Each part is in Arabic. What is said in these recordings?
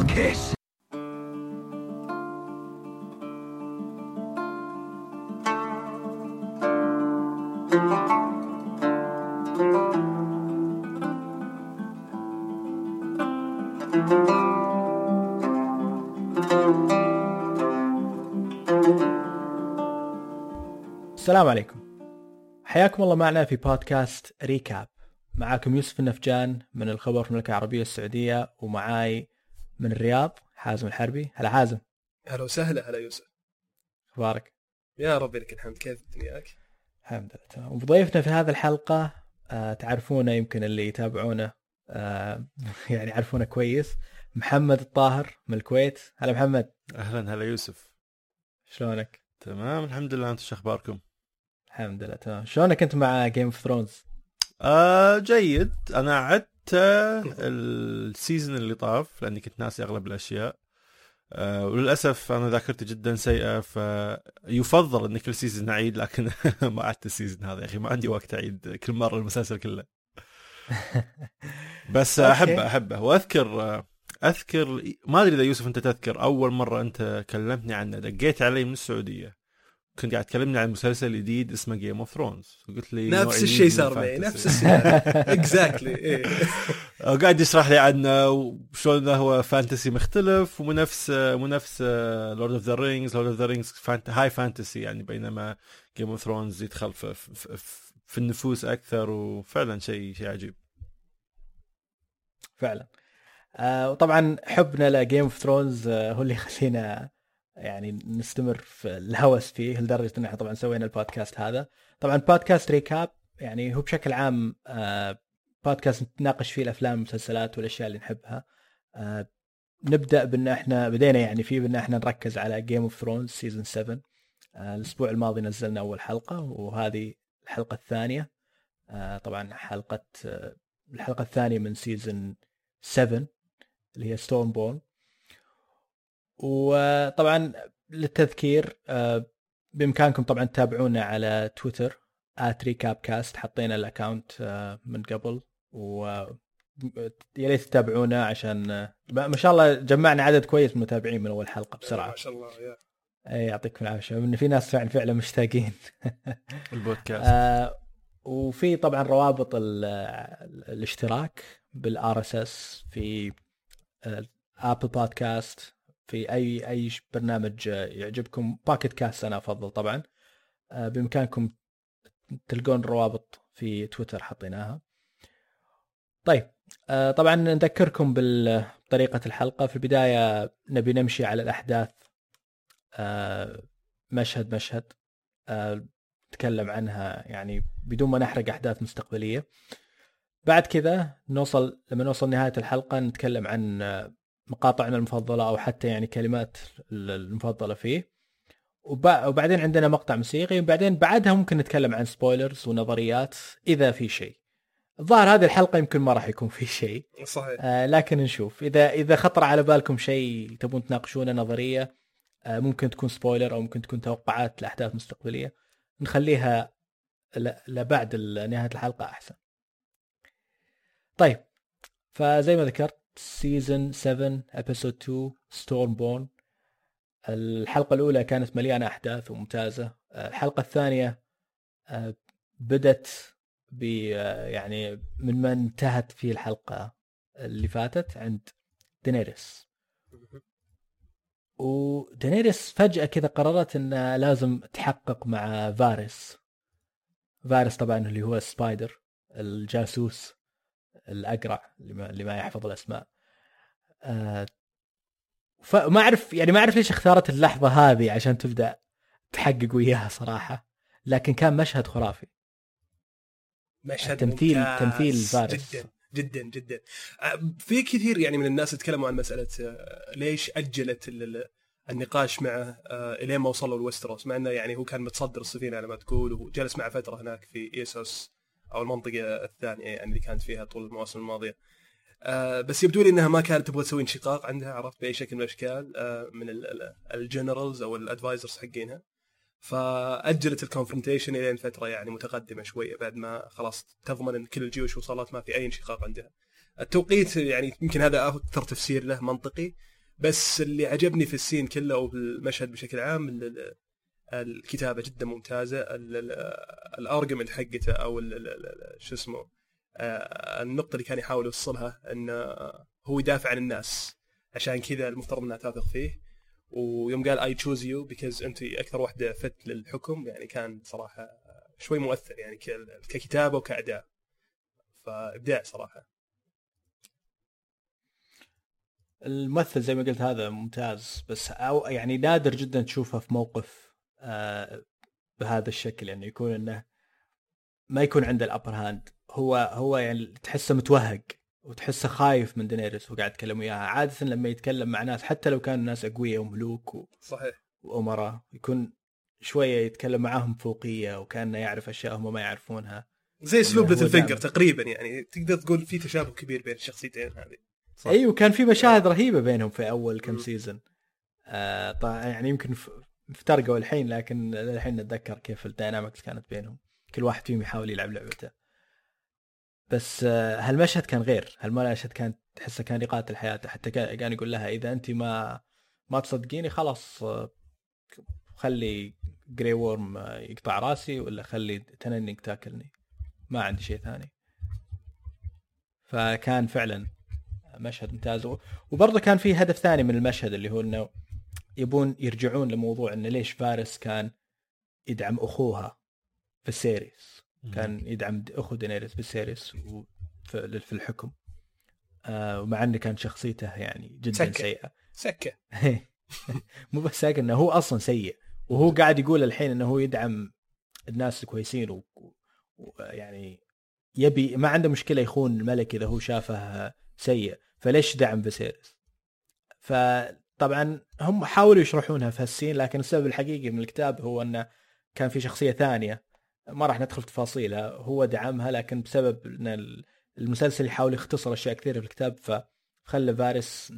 beautiful kiss. السلام عليكم، حياكم الله معنا في بودكاست ريكاب. معاكم يوسف النفجان من الخبر في المملكة العربية السعودية، ومعاي من الرياض حازم الحربي. هلا حازم. هلا وسهلا. هلا يوسف، اخبارك؟ يا ربي لك الحمد. كيف دنياك؟ الحمد لله تمام. وضيفنا في هذه الحلقة تعرفونه، يمكن اللي يتابعونه يعني يعرفونه كويس، محمد الطاهر من الكويت. هلا محمد. اهلا. هلا يوسف، شلونك؟ تمام الحمد لله. انتم شو اخباركم؟ الحمد لله تمام. شلونك انت مع جيم اوف ثرونز؟ جيد. انا عدت السيزن اللي طاف لاني كنت ناسي اغلب الاشياء، وللاسف انا ذاكرتي جدا سيئه، فيفضل ان كل سيزن نعيد، لكن ما عدت السيزن هذا. يا اخي ما عندي وقت اعيد كل مره المسلسل كله، بس احبه. واذكر ما ادري اذا يوسف انت تذكر اول مره انت كلمتني عنه، دقيت علي من السعوديه، كنت قاعد تكلمني عن مسلسل جديد اسمه جيم اوف ثرونز، وقلت لي نفس الشيء صار معي، نفس الشيء اكزاكتلي. وقاعد يشرح لي عنه وشلون هو فانتسي مختلف، ومنافس لورد اوف ذا رينجز. لورد اوف ذا رينجز هاي فانتسي يعني، بينما جيم اوف ثرونز يدخل في النفوس اكثر، وفعلا شيء عجيب فعلا. وطبعا حبنا لجيم اوف ثرونز هو اللي يخلينا يعني نستمر في الهوس فيه، لدرجة ان احنا طبعا سوينا البودكاست هذا. طبعا بودكاست ريكاب يعني هو بشكل عام بودكاست نتناقش فيه الافلام والمسلسلات والاشياء اللي نحبها. نبدا بان احنا بدينا يعني فيه بان احنا نركز على جيم اوف ثرونز سيزون 7. الاسبوع الماضي نزلنا اول حلقة، وهذه الحلقة الثانية. طبعا الحلقة الثانية من سيزون 7 اللي هي ستورم بورن. وطبعا للتذكير بإمكانكم طبعا تتابعونا على تويتر @recapcast، حطينا الأكاونت من قبل، وياليت تتابعونا عشان ما شاء الله جمعنا عدد كويس من المتابعين من أول حلقة بسرعة. ما شاء الله. يعطيكم العافية، إن في ناس فعلا مشتاقين البودكاست. وفي طبعا روابط الاشتراك بالRSS في آبل بودكاست، في اي برنامج يعجبكم، باكت كاست انا افضل طبعا. بامكانكم تلقون الروابط في تويتر حطيناها. طيب طبعا نذكركم بطريقه الحلقه. في البدايه نبي نمشي على الاحداث مشهد مشهد، نتكلم عنها يعني بدون ما نحرق احداث مستقبليه. بعد كذا لما نوصل نهايه الحلقه نتكلم عن مقاطعنا المفضلة، أو حتى يعني كلمات المفضلة فيه، وبعدين عندنا مقطع موسيقي، وبعدين بعدها ممكن نتكلم عن سبويلرز ونظريات إذا في شيء. الظاهر هذه الحلقة يمكن ما راح يكون في شيء صحيح، لكن نشوف. إذا خطر على بالكم شيء تبون تناقشونه، نظرية ممكن تكون سبويلر أو ممكن تكون توقعات لأحداث مستقبلية، نخليها لبعد نهاية الحلقة أحسن. طيب، فزي ما ذكرت سيزن 7 ابيسود 2 ستورم بورن. الحلقة الأولى كانت مليانة أحداث وممتازة. الحلقة الثانية بدت يعني من ما انتهت في الحلقة اللي فاتت عند دينيريس. ودينيريس فجأة كذا قررت أنها لازم تحقق مع فارس طبعا اللي هو سبايدر، الجاسوس الأقرع اللي ما يحفظ الأسماء. فما أعرف يعني، ما أعرف ليش اختارت اللحظة هذه عشان تبدأ تحقق وياها صراحة، لكن كان مشهد خرافي، مشهد تمثيل فارس جدا جدا. في كثير يعني من الناس يتكلموا عن مسألة ليش أجلت النقاش معه إلى ما وصلوا لويستروس، مع أنه يعني هو كان متصدر السفينة على ما تقول، وجلس معه فترة هناك في إيسوس أو المنطقة الثانية يعني اللي كانت فيها طول المواسم الماضية. بس يبدو لي أنها ما كانت تبغى تسوي انشقاق عندها، عرفت، بأي شكل من الأشكال من الجنرالز أو الأدفايزرز حقينها، فأجلت الكونفرنتيشن إلى فترة يعني متقدمة شوية، بعد ما خلاص تضمن أن كل الجيوش وصلت ما في أي انشقاق عندها. التوقيت يعني يمكن هذا أكثر تفسير له منطقي، بس اللي عجبني في السين كله وفي المشهد بشكل عام الكتابة جدا ممتازة. الأرجمنت حقته أو شو اسمه النقطة اللي كان يحاول يوصلها أنه هو يدافع عن الناس، عشان كذا المفترض أنها تثق فيه. ويوم قال I choose you because أنت أكثر واحدة فت للحكم، يعني كان صراحة شوي مؤثر يعني ككتابة وكأداء، فإبداع صراحة. الممثل زي ما قلت هذا ممتاز، بس أو يعني نادر جدا تشوفه في موقف بهذا الشكل، يعني يكون انه ما يكون عنده الابر هاند، هو يعني تحسه متوهق وتحسه خايف من دينيريس وقاعد يتكلم وياها. عادة لما يتكلم مع ناس حتى لو كانوا ناس اقوياء وملوك صحيح وامراء يكون شوية يتكلم معاهم فوقية وكأنه يعرف اشياء هم ما يعرفونها، زي اسلوب ليتل فينجر تقريبا، يعني تقدر تقول في تشابه كبير بين الشخصيتين هذه. ايوه كان في مشاهد رهيبة بينهم في اول كم سيزن، يعني يمكن افترقوا الحين، لكن الحين نتذكر كيف الديناميكس كانت بينهم، كل واحد فيهم يحاول يلعب لعبته. بس هالمشهد كان غير، هالمشهد كان تحسه كان يقاتل حياته، حتى كان يقول لها اذا انت ما تصدقيني خلاص خلي جري وورم يقطع راسي ولا خلي تنينك تاكلني، ما عندي شيء ثاني. فكان فعلا مشهد ممتاز. وبرضه كان في هدف ثاني من المشهد اللي هو انه يبون يرجعون لموضوع انه ليش فارس كان يدعم اخوها في السيريس، كان يدعم اخو دينيريس بالسيريس في الحكم، ومع انه كان شخصيته يعني جدا سيئه سكه مو بس ساكن، انه هو اصلا سيء، وهو قاعد يقول الحين انه هو يدعم الناس الكويسين ويعني يبي ما عنده مشكله يخون الملك اذا هو شافه سيء، فليش دعم بسيريس؟ فطبعا هم حاولوا يشرحونها في هالسين، لكن السبب الحقيقي من الكتاب هو أنه كان في شخصية ثانية ما راح ندخل تفاصيلها هو دعمها، لكن بسبب أن المسلسل يحاول يختصر أشياء كثيرة في الكتاب، فخلى فارس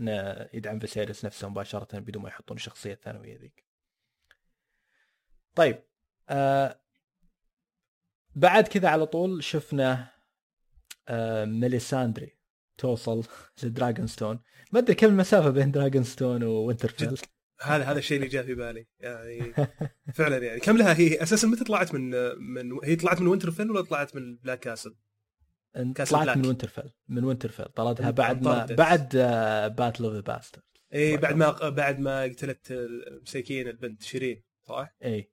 يدعم بسيريس نفسه مباشرة بدون ما يحطون الشخصية الثانوية ذيك. طيب بعد كذا على طول شفنا ميليساندري توصل لدراغونستون. ما أدري كم المسافة بين دراغونستون ووينترفيل، هذا الشيء اللي جاء في بالي يعني فعلا. يعني كم لها هي أساسا؟ متى طلعت من هي طلعت من وينترفيل ولا طلعت من بلاك كاسل؟ طلعت من وينترفيل، طلعتها بعد باتل اوف ذا باسترد، اي بعد ما قتلت المساكين البنت شيرين صح؟ اي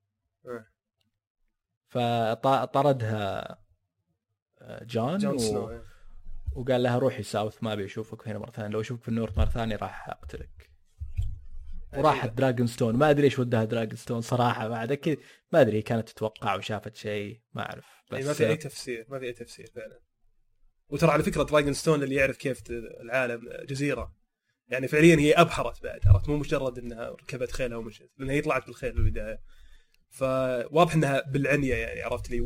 فطردها جون سنو وقال لها روحي ساوث، ما بيشوفك هنا مرة ثانية، لو أشوفك في النورث مرة ثانية راح أقتلك. وراحت دراغونستون، ما أدري إيش ودها دراغونستون صراحة بعد كذا، ما أدري كانت تتوقع وشافت شيء ما أعرف، بس ما في أي تفسير، ما في أي تفسير فعلا. وترى على فكرة دراغونستون اللي يعرف كيف العالم جزيرة، يعني فعليا هي أبحرت بعد، عرفت مو مجرد إنها ركبت خيلها ومشت، لأنها هي طلعت بالخيل في البداية، فواضح انها بالعنيه يعني عرفت لي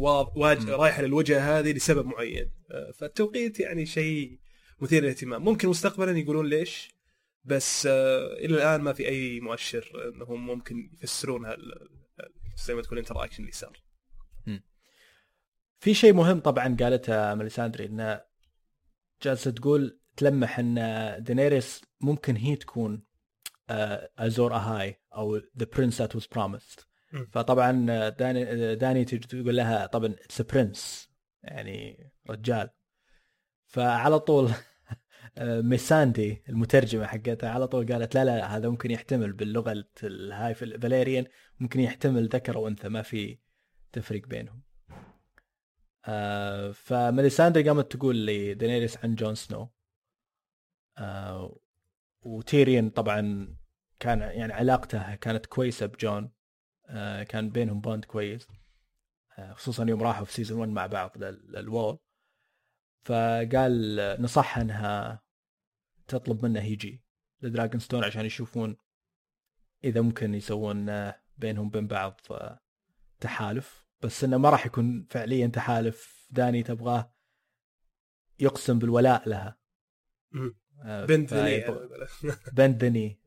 رايحه للوجهه هذه لسبب معين. فالتوقيت يعني شيء مثير للاهتمام، ممكن مستقبلا يقولون ليش، بس الى الان ما في اي مؤشر انهم ممكن يفسرون زي ما تقول الانتراكشن اللي صار. في شيء مهم طبعا قالتها ميليساندري، انها جالسه تقول تلمح ان دينيريس ممكن هي تكون ازور اهاي او the prince that was promised. فطبعا داني تقول لها طبعا it's a prince يعني رجال، فعلى طول ميساندي المترجمة حقتها على طول قالت لا هذا ممكن يحتمل باللغة الهاي في الفاليريان ممكن يحتمل ذكر وأنثى، ما في تفرق بينهم. فميليساندري قامت تقول لدينيريس عن جون سنو، وتيريان طبعا كان يعني علاقته كانت كويسة بجون، كان بينهم باند كويس، خصوصا يوم راحوا في سيزون 1 مع بعض للوول، فقال نصحها انها تطلب منه يجي لدراغونستون عشان يشوفون اذا ممكن يسوون بينهم بين بعض تحالف، بس انه ما راح يكون فعليا تحالف، داني تبغاه يقسم بالولاء لها بندني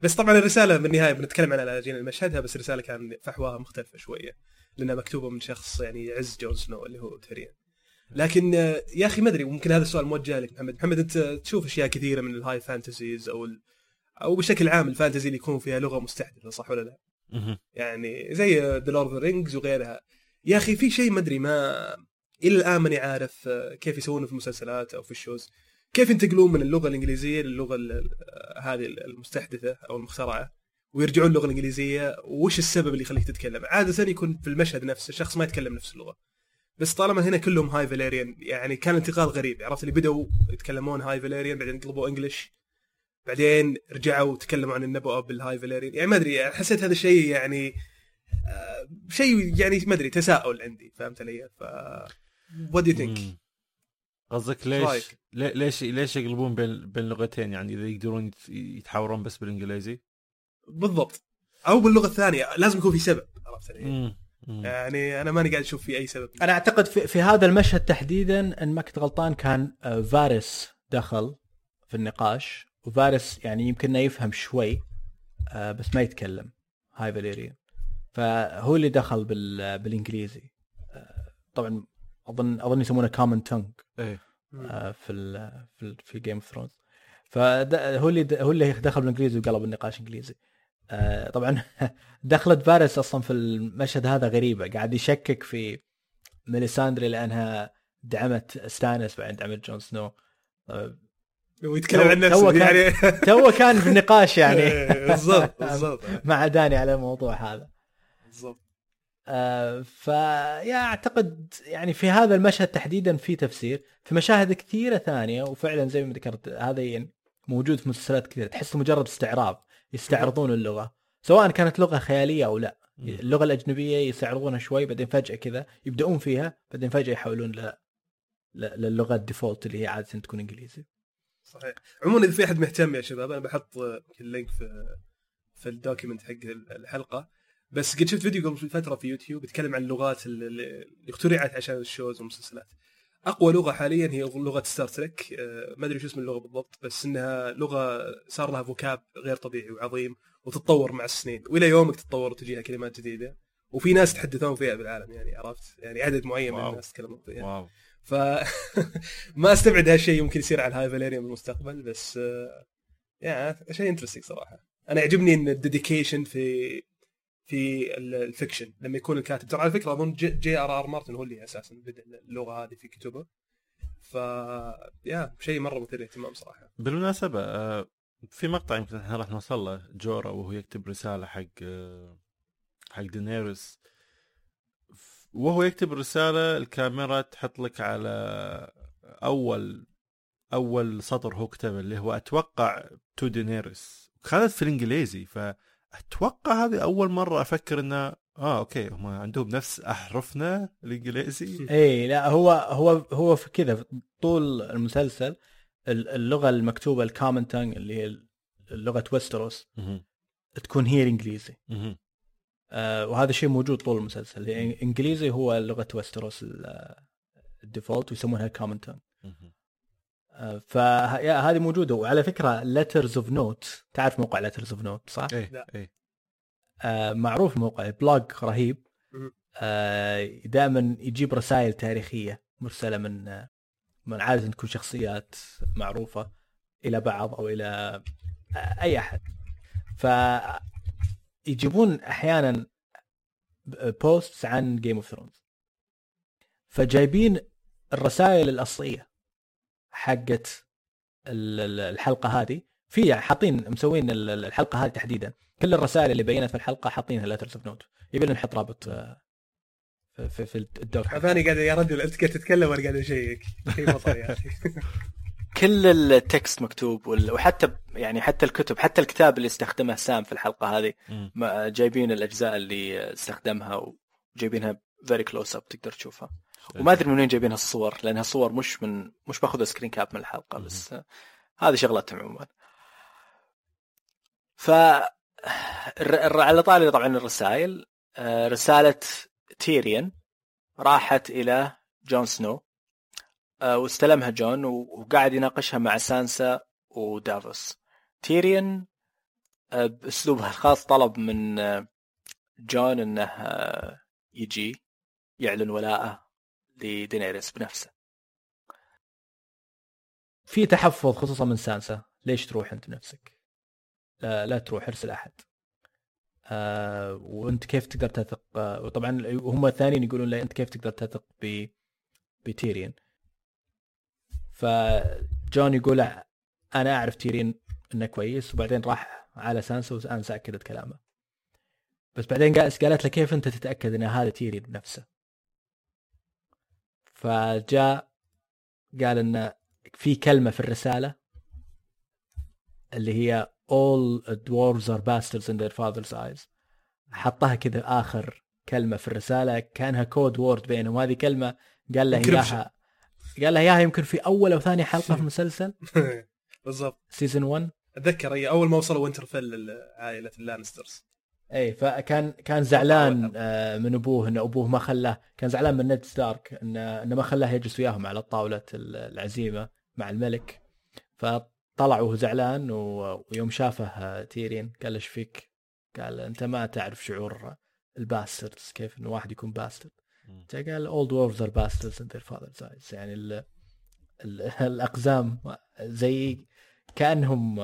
بس طبعا الرساله بالنهايه بنتكلم عن الاجين مشهدها، بس الرساله كان فحواها مختلفه شويه لانها مكتوبه من شخص يعني يعز جون سنو اللي هو تيريان، لكن يا أخي ما أدري، ممكن هذا السؤال موجه لك محمد أنت تشوف أشياء كثيرة من الهاي فانتسيز أو بشكل عام الفانتسي اللي يكون فيها لغة مستعجلة، صح ولا لا؟ يعني زي The Lord of the Rings وغيرها. يا أخي في شيء ما أدري، ما إلى الآن ماني عارف كيف يسوونه في المسلسلات أو في الشوز، كيف ينتقلون من اللغة الإنجليزية للغة هذه المستحدثة أو المخترعة ويرجعون اللغة الإنجليزية. وش السبب اللي يخليك تتكلم؟ عادة يكون في المشهد نفسه شخص ما يتكلم نفس اللغة، بس طالما هنا كلهم هاي فاليريان، يعني كان انتقال غريب. عرفت اللي بدأوا يتكلمون هاي فاليريان، بعدين طلبوا إنجليش، بعدين رجعوا وتكلموا عن النبوءة بالهاي فاليريان. يعني ما أدري، حسيت هذا الشيء يعني شيء يعني ما أدري، تساؤل عندي، فهمت علي؟ what do you think؟ قصدك ليش يقلبون بين لغتين؟ يعني إذا يقدرون يتحاورون بس بالإنجليزي بالضبط أو باللغة الثانية، لازم يكون في سبب. عرفت علي؟ يعني أنا ماني قاعد أشوف في أي سبب. أنا أعتقد في هذا المشهد تحديدا إن ما كنت غلطان كان فارس دخل في النقاش، وفارس يعني يمكننا يفهم شوي بس ما يتكلم هاي فاليريان، فهو اللي دخل بالإنجليزي. طبعا أظن يسمونه common tongue في Game of Thrones، فهو اللي دخل بالإنجليزي وقلب النقاش إنجليزي. طبعا دخلت فارس أصلا في المشهد هذا غريبة، قاعد يشكك في ميليساندري لأنها دعمت ستانس بعد دعمت جون سنو، ويتكلم عن نفسه يعني تو كان في النقاش يعني بالضبط مع داني على الموضوع هذا بالضبط. فيا أعتقد يعني في هذا المشهد تحديدا في تفسير، في مشاهد كثيرة ثانية، وفعلا زي ما ذكرت هذا يعني موجود في مسلسلات كثيرة، تحس مجرد استعراض، يستعرضون اللغة سواء كانت لغة خيالية أو لا. اللغة الأجنبية يستعرضونها شوي، بعدين فجأة كذا يبدأون فيها، بعدين فجأة يحولون للغة الديفولت اللي هي عادة تكون إنجليزي. صحيح. عموما إذا في أحد مهتم يا شباب، أنا بحط اللينك في الدوكيمنت حق الحلقة، بس قد شفت فيديو قبل فترة في يوتيوب يتكلم عن اللغات اللي اخترعت عشان الشوز والمسلسلات. أقوى لغة حاليا هي لغة ستار تريك، ما أدري شو اسم اللغة بالضبط، بس إنها لغة صار لها فوكاب غير طبيعي وعظيم، وتتطور مع السنين، وإلى يومك تتطور وتجيها كلمات جديدة، وفي ناس تحدثون فيها بالعالم. يعني عرفت يعني عدد معين من الناس تكلمون فيها. واو. ما استبعد هالشيء يمكن يصير على الهاي فاليريان بالمستقبل، بس يعني شيء انترستينج صراحة. أنا يعجبني إن الديديكيشن في الفكشن لما يكون الكاتب، ترى على فكرة أظن جي آر آر مارتن هو اللي أساساً بدأ اللغة هذه في كتبه، فيا شيء مرة مثير اهتمام صراحة. بالمناسبة في مقطع يمكن احنا راح نوصل له، جورا وهو يكتب رسالة حق دينيريس، وهو يكتب رسالة الكاميرا تحط لك على أول سطر هو كتبه، اللي هو أتوقع تو دينيريس، خلت في الإنجليزي، فأتوقع هذه أول مرة أفكر إنه أوكي هم عندهم نفس أحرفنا الإنجليزي. إيه لا، هو في كذا طول المسلسل اللغة المكتوبة الكومن تانج اللي هي اللغة ويستروس تكون هي الإنجليزي. وهذا شيء موجود طول المسلسل، الإنجليزي هو لغة ويستروس الديفولت ويسمونها الكومن تانج. فهذه موجودة. وعلى فكرة letters of note، تعرف موقع letters of note صح؟ إيه. معروف الموقع، بلوج رهيب، دائما يجيب رسائل تاريخية مرسلة من عادة تكون شخصيات معروفة إلى بعض أو إلى أي أحد، يجيبون أحيانا بوستس عن جيم اوف ثرونز، فجايبين الرسائل الأصلية حقت الحلقة هذه، في حاطين مسوين الحلقة هذه تحديدا كل الرسائل اللي بينت في الحلقة حاطينها لاترس اوف نوت. يبين نحط رابط في الدوك. فاني قاعد يا رجل انت قاعد تتكلم وانا قاعد اشيك كيف وصل يا اخي. كل التكست مكتوب، وحتى يعني حتى الكتب، حتى الكتاب اللي استخدمه سام في الحلقة هذه جايبين الأجزاء اللي استخدمها وجايبينها very close up، تقدر تشوفها. وما أدري منين جايبين هالصور، لأنها صور مش باخذ سكرين كاب من الحلقة، بس هذه شغلتهم عموما. على طاري طبعا الرسائل، رسالة تيريان راحت إلى جون سنو واستلمها جون، وقاعد يناقشها مع سانسا ودافوس. تيريان بأسلوبها الخاص طلب من جون أنه يجي يعلن ولاءه لدينيريس بنفسه، في تحفظ خصوصا من سانسا. ليش تروح انت بنفسك؟ لا تروح، ارسل احد. وانت كيف تقدر تثق؟ وطبعا هم الثانيين يقولون لا، انت كيف تقدر تثق بتيرين؟ فجون يقول انا اعرف تيرين انه كويس، وبعدين راح على سانسا وسانسا اكدت كلامه. بس بعدين قالت له كيف انت تتاكد ان هذا تيرين بنفسه؟ فجاء قال ان في كلمه في الرساله اللي هي all dwarves are bastards in their father's eyes، حطها كذا آخر كلمة في الرسالة كانها كود وورد بينهم. هذه كلمة قال له إياها، قال له إياها يمكن في أول أو ثاني حلقة في المسلسل بالضبط سيزن 1 أتذكر، هي أول ما وصلوا وينترفيل عائلة اللانسترز. أي فكان زعلان من أبوه إن أبوه ما خلاه، كان زعلان من نيد ستارك إنه ما خلاه يجلس وياهم على طاولة العزيمة مع الملك. طلع وهو زعلان، ويوم شافه تيرين قال ايش فيك؟ قال انت ما تعرف شعور الباستردز، كيف انه واحد يكون باسترد. قال اولد وورز ار باستردز اند ذير فاذرز ايز، يعني الاقزام زي كانهم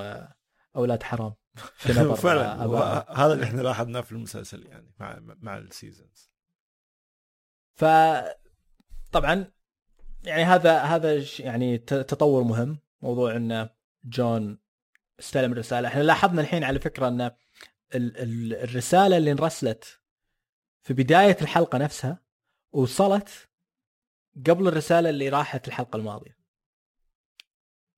اولاد حرام في نظر فعلا. هذا اللي احنا لاحظناه في المسلسل يعني مع السيزونز. فطبعا يعني هذا يعني تطور مهم، موضوع انه جون استلم الرسالة. احنا لاحظنا الحين على فكرة ان الرسالة اللي انرسلت في بداية الحلقة نفسها وصلت قبل الرسالة اللي راحت الحلقة الماضية،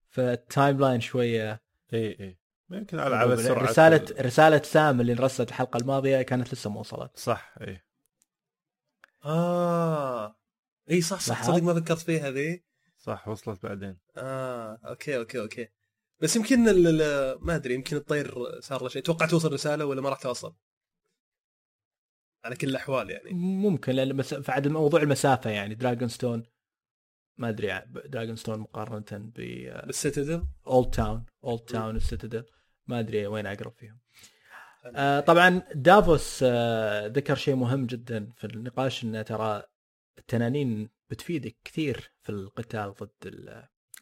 فالتايم لاين شوية اي ممكن على السرعة. رسالة سام اللي انرسلت الحلقة الماضية كانت لسه ما وصلت، صح؟ اي اي صح صدق ما فكرت فيها ذي، صح وصلت بعدين. اوكي بس يمكن ما ادري، يمكن الطير صار له شيء، توقعت توصل رساله ولا ما راح توصل على كل الاحوال يعني. ممكن لان بعد موضوع المسافه يعني دراغونستون، ما ادري دراغونستون مقارنه بالسيتادل، اولد تاون والسيتادل ما ادري وين اقرب فيهم. طبعا دافوس ذكر شيء مهم جدا في النقاش، انه ترى التنانين بتفيدك كثير في القتال ضد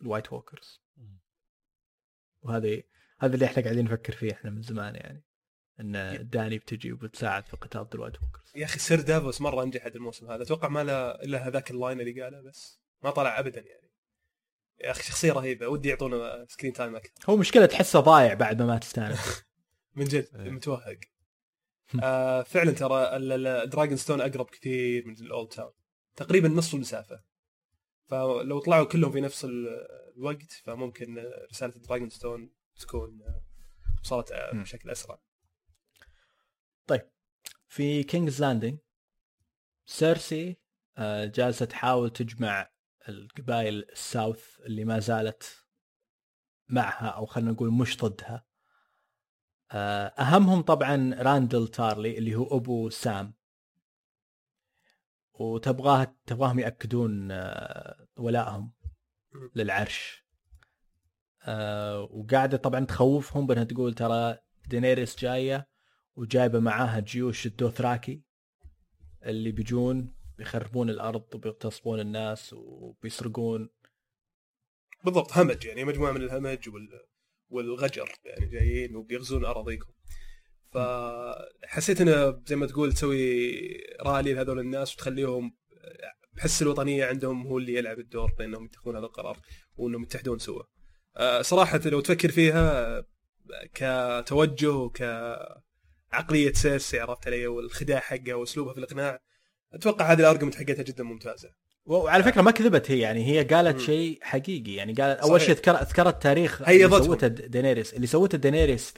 الوايت ووكرز، وهذا اللي احنا قاعدين نفكر فيه احنا من زمان، يعني ان الداني بتجي وبتساعد في قتال ضد الوايت ووكرز. يا اخي سير دافوس مره امجحد الموسم هذا، اتوقع ما له الا هذاك اللاين اللي قاله بس ما طلع ابدا يعني. يا اخي شخصيه رهيبه، ودي يعطونا سكرين تايم اكثر. هو مشكله تحسه ضايع بعد ما تستانس من جد متوهق. فعلا ترى الدراغونستون اقرب كثير من الاولد تاون، تقريبا نص المسافه، فلو طلعوا كلهم في نفس الوقت فممكن رساله دراغونستون تكون وصلت بشكل اسرع. طيب في كينجز لاندينج سيرسي جالسه تحاول تجمع القبائل الساوث اللي ما زالت معها، او خلينا نقول مش ضدها. اهمهم طبعا راندل تارلي اللي هو ابو سام، وتبغاهم يأكدون ولائهم للعرش، وقاعدة طبعا تخوفهم بأنها تقول ترى دينيريس جاية وجايبة معاها جيوش الدوثراكي اللي بيجون بيخربون الأرض وبيغتصبون الناس وبيسرقون. بالضبط همج، يعني مجموعة من الهمج والغجر يعني جايين وبيغزون أراضيكم. فحسيت أنه زي ما تقول تسوي رالي لهذول الناس وتخليهم بحس الوطنية عندهم هو اللي يلعب الدور بأنهم يتخذون هذا القرار وأنهم يتحدون سوا. صراحة لو تفكر فيها كتوجه وكعقلية سيرسي، عرفت علي، والخداع حقها وأسلوبها في الإقناع، أتوقع هذه الأرجمنت حقتها جدا ممتازة. وعلى فكرة ما كذبت هي، يعني هي قالت شيء حقيقي، يعني قالت أول شيء ذكرت تاريخ اللي سوته دينيريس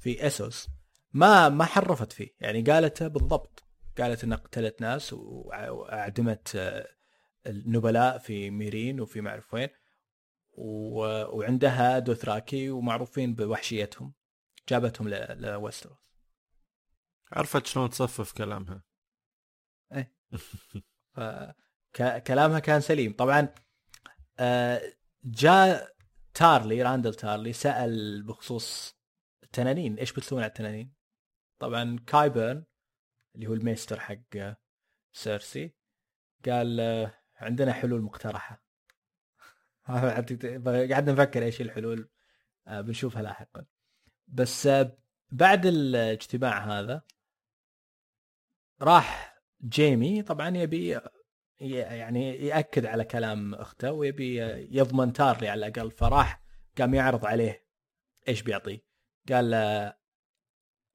في أسوس، ما حرفت فيه، يعني قالت بالضبط، قالت انها قتلت ناس واعدمت النبلاء في ميرين وفي معرف وين، وعندها دوثراكي ومعروفين بوحشيتهم، جابتهم لويستروس. عرفت شلون تصفف كلامها. ايه كلامها كان سليم. طبعا جاء راندل تارلي سأل بخصوص التنانين، ايش بتسوون على التنانين؟ طبعا كايبرن اللي هو الميستر حق سيرسي قال عندنا حلول مقترحة قعدنا نفكر ايش الحلول بنشوفها لاحقا. بس بعد الاجتماع هذا راح جيمي طبعا يبي يعني يأكد على كلام اخته ويبي يضمن تاري على الاقل، فراح قام يعرض عليه ايش بيعطيه. قال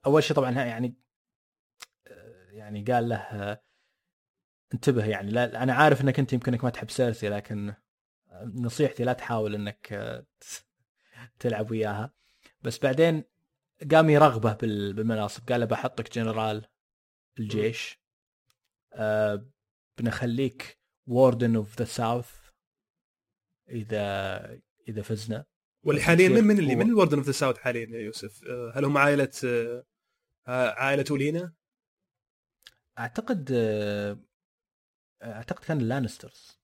اول شيء طبعا يعني قال له انتبه، يعني لا انا عارف انك انت يمكنك ما تحب سيرسي، لكن نصيحتي لا تحاول انك تلعب وياها. بس بعدين قام يرغبه بالمناصب، قال له بحطك جنرال الجيش، بنخليك واردن اوف ذا ساوث اذا فزنا. والحاليا من اللي من الواردن اوف ذا ساوث حاليا يا يوسف؟ هل هم عائله أولينا؟ اعتقد كان اللانسترز.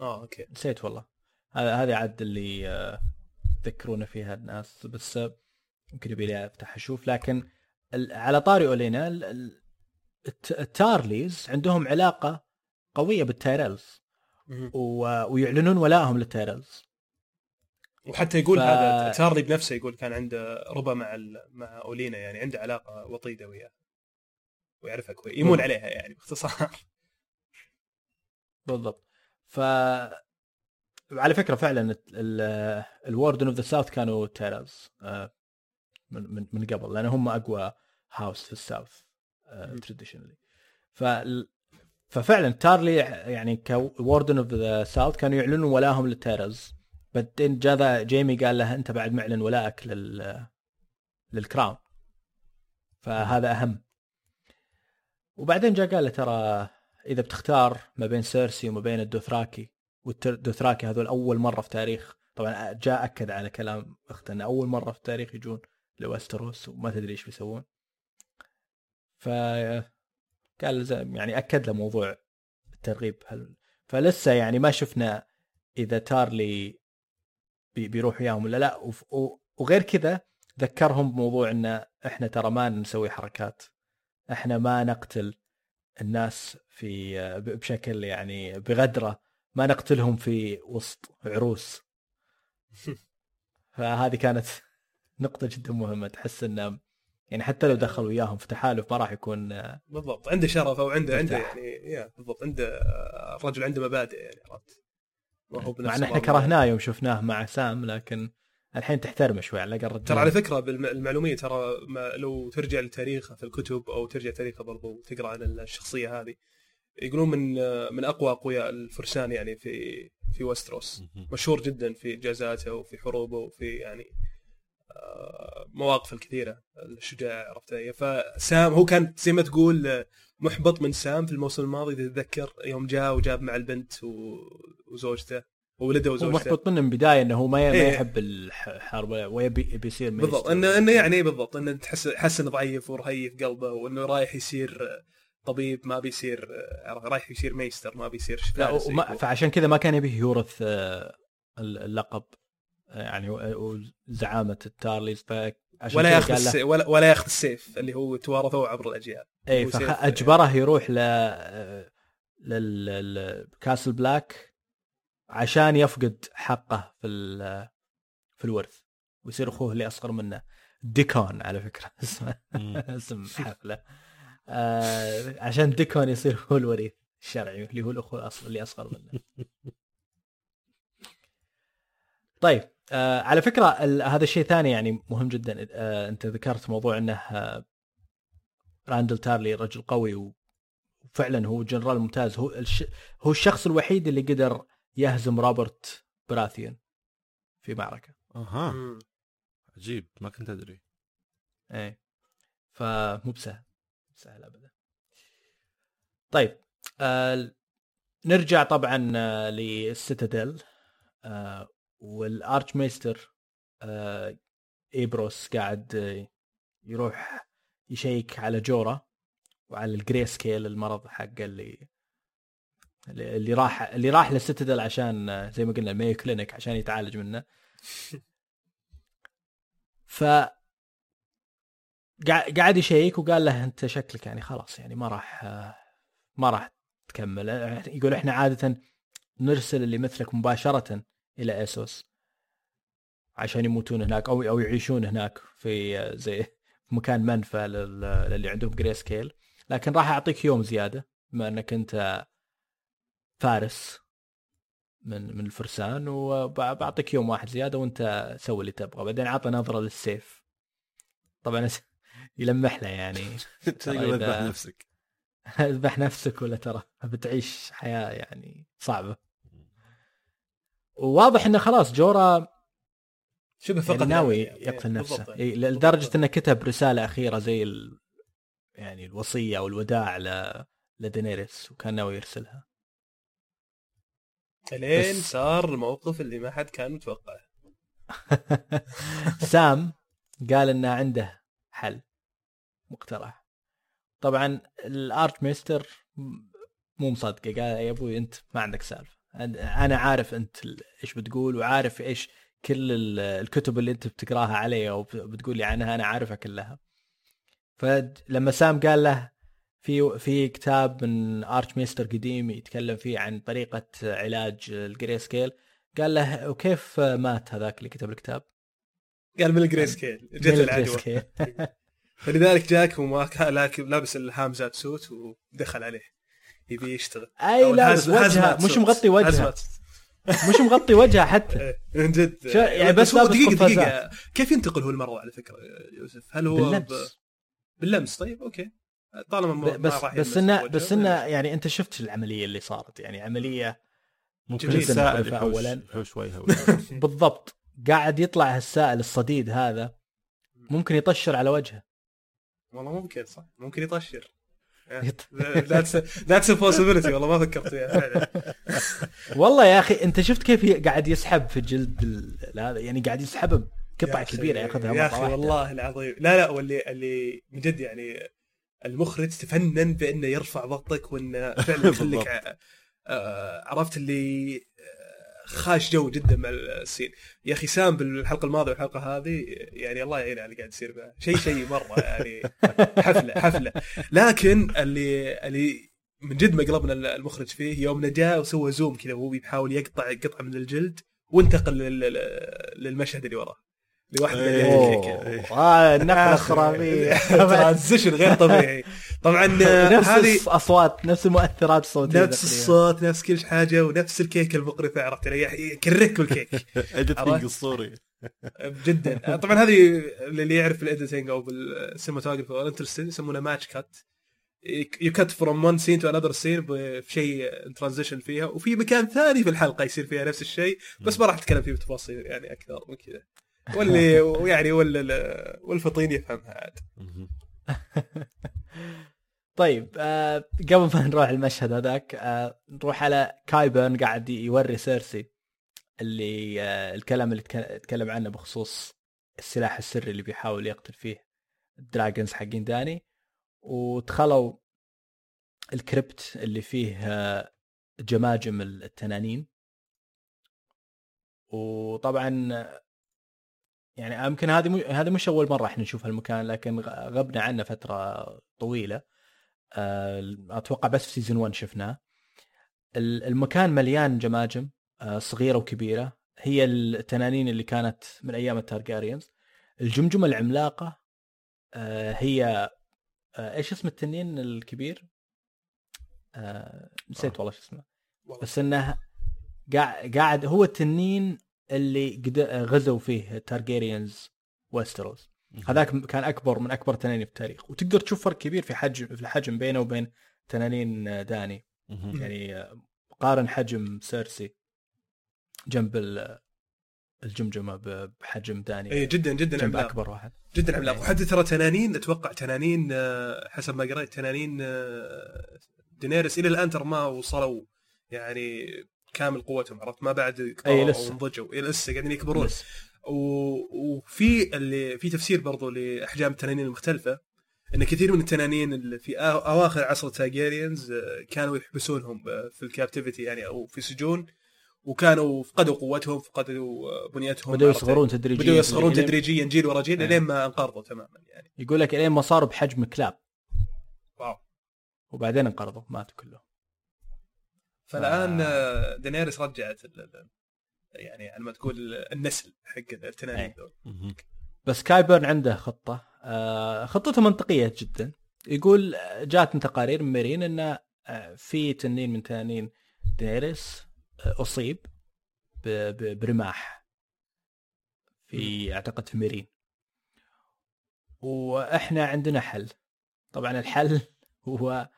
اوكي نسيت والله، هذه عاد اللي تذكرونه فيها الناس، بس يمكن يبي افتح اشوف. لكن على طاري أولينا، التارليز عندهم علاقة قوية بالتايرلز ويعلنون ولائهم للتايرلز، وحتى يقول هذا تارلي بنفسه يقول كان عنده ربا مع أولينا، يعني عنده علاقة وطيدة وياها ويعرفها كويس، يمون عليها يعني باختصار. بالضبط. على فكرة فعلا الواردن اوف ذا ساوث كانوا تايرلز من قبل، لأن هم أقوى هاوس في الساوث تراديشنالي. ففعلا تارلي يعني كواردن اوف ذا ساوث كانوا يعلنون ولاهم للتايرلز. بعدين جاء جيمي قال له انت بعد معلن ولائك للكراون، فهذا اهم. وبعدين جاء قال له ترى اذا بتختار ما بين سيرسي وما بين الدوثراكي، والدوثراكي هذول اول مره في تاريخ، طبعا جاء اكد على كلام اخته انه اول مره في تاريخ يجون لوستروس وما تدري ايش بيسوون. فقال يعني أكد له موضوع الترغيب. فلسه يعني ما شفنا إذا تارلي بيروح وياهم ولا لا. وغير كذا ذكرهم بموضوع إن إحنا ترى ما نسوي حركات، إحنا ما نقتل الناس في بشكل يعني بغدرة، ما نقتلهم في وسط عروس. فهذه كانت نقطة جدا مهمة، تحس إن يعني حتى لو دخلوا وياهم في تحالف ما راح يكون بالضبط عنده شرف او عنده يعني بالضبط، عنده الرجل عنده مبادئ يعني، عرفت؟ مع ان احنا كرهناه يوم شفناه مع سام، لكن الحين تحترمه شوي على الاقل. ترى على فكره بالمعلوميه ترى لو ترجع لتاريخه في الكتب او ترجع تاريخه برضه وتقرا عن الشخصيه هذه، يقولون من اقوى الفرسان يعني في وستروس، مشهور جدا في انجازاته وفي حروبه وفي يعني مواقف الكثيرة الشجاع، عرفتها. فسام هو كان زي ما تقول محبط من سام في الموسم الماضي، تتذكر يوم جاء وجاب مع البنت وزوجته وولده وزوجته، محبط منه من بداية انه ما يحب الحرب ويبي يصير بالضبط انه يعني بالضبط انه تحس انه ضعيف ورهيف قلبه، وانه رايح يصير طبيب ما بيصير، رايح يصير ميستر ما بيصير شفاعي. فعشان كذا ما كان يبي يورث اللقب يعني وزعامة التارليز، ولا ياخذ السيف اللي هو توارثه عبر الأجيال. أي فأجبره يروح للكاسل بلاك عشان يفقد حقه في الورث، ويصير أخوه اللي أصغر منه ديكون، على فكرة اسم حفلة، عشان ديكون يصير هو الوريث الشرعي اللي هو الأخو اللي أصغر منه. طيب على فكرة هذا الشيء ثاني يعني مهم جدا، أنت ذكرت موضوع أنه راندل تارلي رجل قوي، وفعلا هو جنرال ممتاز، هو الشخص الوحيد اللي قدر يهزم روبرت براثيون في معركة. عجيب، ما كنت أدري. إيه فمو بسهل أبدا. طيب نرجع طبعا للستادل، والارتش ميستر إيبروس قاعد يروح يشيك على جورا وعلى الجري سكيل، المرض حق اللي راح للستدل عشان زي ما قلنا المايو كلينيك عشان يتعالج منه. ف قاعد يشيك وقال له انت شكلك يعني خلاص يعني ما راح تكمل. يقول احنا عادة نرسل اللي مثلك مباشرة الى اسوس عشان يموتون هناك او يعيشون هناك في زي مكان منفى للي عندهم جري سكيل. لكن راح اعطيك يوم زياده بما انك انت فارس من الفرسان، وبعطيك يوم واحد زياده وانت سوي اللي تبغى. بعدين عطى نظره للسيف طبعا يلمح له يعني اذبح نفسك اذبح نفسك ولا ترى بتعيش حياه يعني صعبه. وواضح انه خلاص جورا شبه فقط يعني ناوي يقتل نفسه يعني. لدرجه انه كتب رساله اخيره زي يعني الوصيه او الوداع لدينيريس، وكان ناوي يرسلها الين صار الموقف اللي ما حد كان متوقعه. سام قال انه عنده حل مقترح. طبعا الارت ميستر مو مصدقه، قال يا ابوي انت ما عندك سالفه، انا عارف انت ايش بتقول وعارف ايش كل الكتب اللي انت بتقراها علي وبتقول لي عنها، انا عارفها كلها. فلما سام قال له في كتاب من ارت ميستر قديم يتكلم فيه عن طريقه علاج الجري سكيل، قال له وكيف مات هذاك اللي كتب الكتاب؟ قال من الجري سكيل جت العدوى. فلذلك جاك وما كان لابس الهامزات سوت ودخل عليه يبي يشتغل. اي لا مش مغطي وجهه مش مغطي وجهه حتى جد يعني. بس دقيقه كيف ينتقل هو المرض على فكره يوسف؟ هل هو باللمس؟ طيب اوكي طالما بس انه يعني انت شفت العمليه اللي صارت، يعني عمليه ممكن سائل اولا بالضبط قاعد يطلع هالسائل الصديد هذا ممكن يطشر على وجهه. والله ممكن صح، ممكن يطشر. that's a possibility. والله ما فكرت فيها فعلا. والله يا اخي انت شفت كيف قاعد يسحب في جلد هذا، يعني قاعد يسحب قطعه كبيره ياخذها يا اخي والله العظيم. لا واللي من جد يعني المخرج تفنن بانه يرفع ضغطك وانه فعلا يخليك عرفت اللي خاش جو جدا مع السين يا اخي. سام بالحلقه الماضيه والحلقه هذه يعني الله يعين على اللي قاعد يصير معه، شيء مره يعني حفله. لكن اللي من جد ما قلبنا المخرج فيه يوم جاء وسوى زوم كذا وهو بيحاول يقطع قطعه من الجلد وانتقل للمشهد اللي وراه لواحد من النقله خرافيه، ترانزيشن غير طبيعي. طبعا هذه اصوات نفس المؤثرات الصوتيه، نفس الصوت نفس كل حاجه، ونفس الكيك المقرفه عرفت لي كرك الكيك اديتنج الصوري جدا. طبعا هذه اللي يعرف الاديتنج او السينماتوجرافي او الانترستين يسمونه ماتش كات، يكت فروم وان سين تو انذر سين بشيء ترانزيشن فيها. وفي مكان ثاني في الحلقه يصير فيها نفس الشيء، بس ما راح اتكلم فيه بتفاصيل يعني اكثر من كذا، واللي يعني والفطين يفهمها عاد. طيب قبل ما نروح المشهد هذاك نروح على كايبرن قاعد يوري سيرسي اللي الكلام اللي تكلم عنه بخصوص السلاح السري اللي بيحاول يقتل فيه الدراجونز حقين داني، ودخلوا الكريبت اللي فيه جماجم التنانين. وطبعا يعني يمكن هذه مش أول مرة إحنا نشوف هالمكان، لكن غبنا عنه فترة طويلة. أتوقع بس في سيزون 1 شفناه. المكان مليان جماجم صغيرة وكبيرة، هي التنانين اللي كانت من أيام التارجاريانز. الجمجمة العملاقة هي إيش اسم التنين الكبير؟ نسيت والله شو اسمه، بس إنه قاعد هو التنين اللي غزوا فيه تارجيريانز ويستروس. هذاك كان اكبر من اكبر تنانين في التاريخ، وتقدر تشوف فرق كبير في الحجم بينه وبين تنانين داني. يعني قارن حجم سيرسي جنب الجمجمه بحجم داني، اي جدا جدا عملاق، اكبر واحد جدا عملاق. وحتى ترى تنانين اتوقع تنانين حسب ما قريت تنانين دينيريس الى الان ترى ما وصلوا يعني كامل قوتهم عرفت، ما بعد قطعوا ونضجوا لسه قاعدين يكبرون. وفي اللي في تفسير برضو لأحجام التنانين المختلفة، إن كثير من التنانين اللي في أواخر عصر التارجيريانز كانوا يحبسونهم في الكابتيفيتي يعني أو في سجون، وكانوا فقدوا قوتهم فقدوا بنيتهم، بدوا يصغرون تدريجيا جيل ورا جيل لين ما انقرضوا تماما. يعني يقول لك لين ما صاروا بحجم كلاب، واو، وبعدين انقرضوا ماتوا كلهم. فالآن دينيريس رجعت يعني على ما تقول النسل حق التنانين دول. بس كايبرن عنده خطة، خطته منطقية جدا. يقول جاتني تقارير من مارين أن في تنين من تنانين دينيريس أصيب برماح في أعتقد في مارين، وإحنا عندنا حل. طبعا الحل هو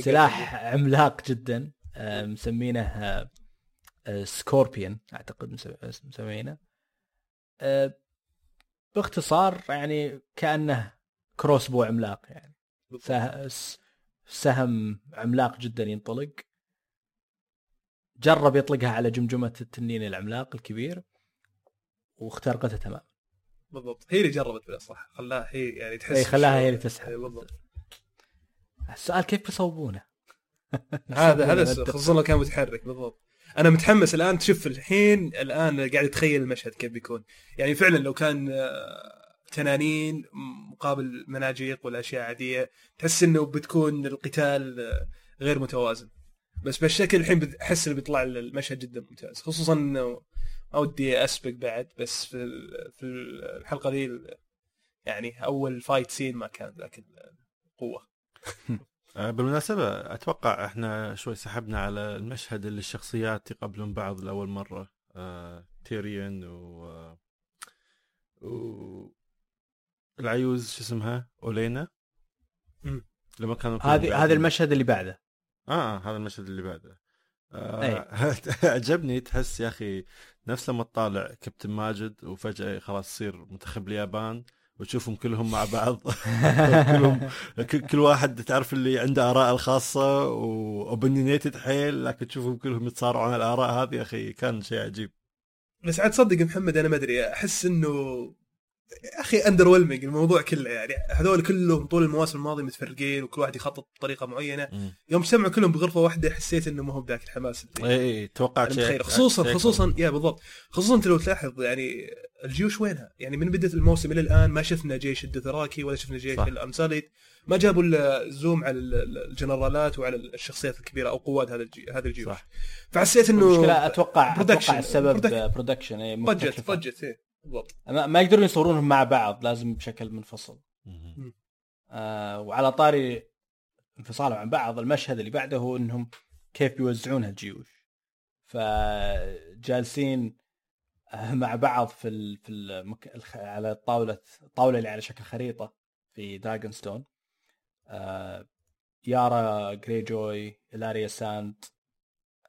سلاح عملاق جدا مسمينه سكوربيون، أعتقد مسمينه باختصار يعني كأنه كروس بو عملاق، يعني سهم عملاق جدا ينطلق. جرب يطلقها على جمجمة التنين العملاق الكبير واخترقتها تماما. بالضبط، هي اللي جربت بالأصح، خلاها هي يعني تحس، خلاها هي اللي تسحب. بالضبط. السؤال كيف بيصوبونه؟ هذا خصوصا كان متحرك. بالضبط. انا متحمس الان، تشوف الان قاعد اتخيل المشهد كيف بيكون. يعني فعلا لو كان تنانين مقابل مناجيق والاشياء عاديه تحس انه بتكون القتال غير متوازن، بس بالشكل الحين بتحس انه بيطلع المشهد جدا ممتاز، خصوصا انه اودي اسبق بعد، بس في الحلقه دي يعني اول فايت سين ما كان ذاك القوه. بالمناسبة أتوقع إحنا شوي سحبنا على المشهد اللي الشخصيات يقابلون بعض لأول مرة، تيريون والعيوز شو اسمها أولينا، لما كانوا هذا المشهد اللي بعده. هذا المشهد اللي بعده عجبني. تحس يا أخي نفس لما تطالع كابتن ماجد وفجأة خلاص يصير منتخب اليابان وتشوفهم كلهم مع بعض كلهم كل واحد تعرف اللي عنده آراء الخاصة وأوبنينيتد حيل، لكن تشوفهم كلهم يتصارعون على الآراء هذه. أخي كان شيء عجيب. بس عاد صدق محمد، أنا ما أدري، أحس إنه أخي أندرويلمينج الموضوع كله. يعني هذول كلهم طول المواسم الماضية متفرقين وكل واحد يخطط بطريقة معينة، يوم سمعوا كلهم بغرفة واحدة حسيت إنه ما هو بداك الحماس اللي توقعت شيء. خصوصا يا بالضبط، خصوصا لو تلاحظ يعني الجيوش وينها، يعني من بداية الموسم إلى الآن ما شفنا جيش الدثراكي ولا شفنا جيش الأمساليد، ما جابوا الزوم على الجنرالات وعلى الشخصيات الكبيرة أو قوات هذا الجيوش. صح. فحسيت إنه مشكلة. أتوقع السبب برودكشن، بجت بالضبط. ما يقدرون يصورونهم مع بعض، لازم بشكل منفصل. وعلى طاري انفصالهم عن بعض، المشهد اللي بعده هو انهم كيف بيوزعون هالجيوش، فجالسين مع بعض على الطاولة اللي على شكل خريطة في دراغونستون. يارا غريجوي، إلاريا ساند،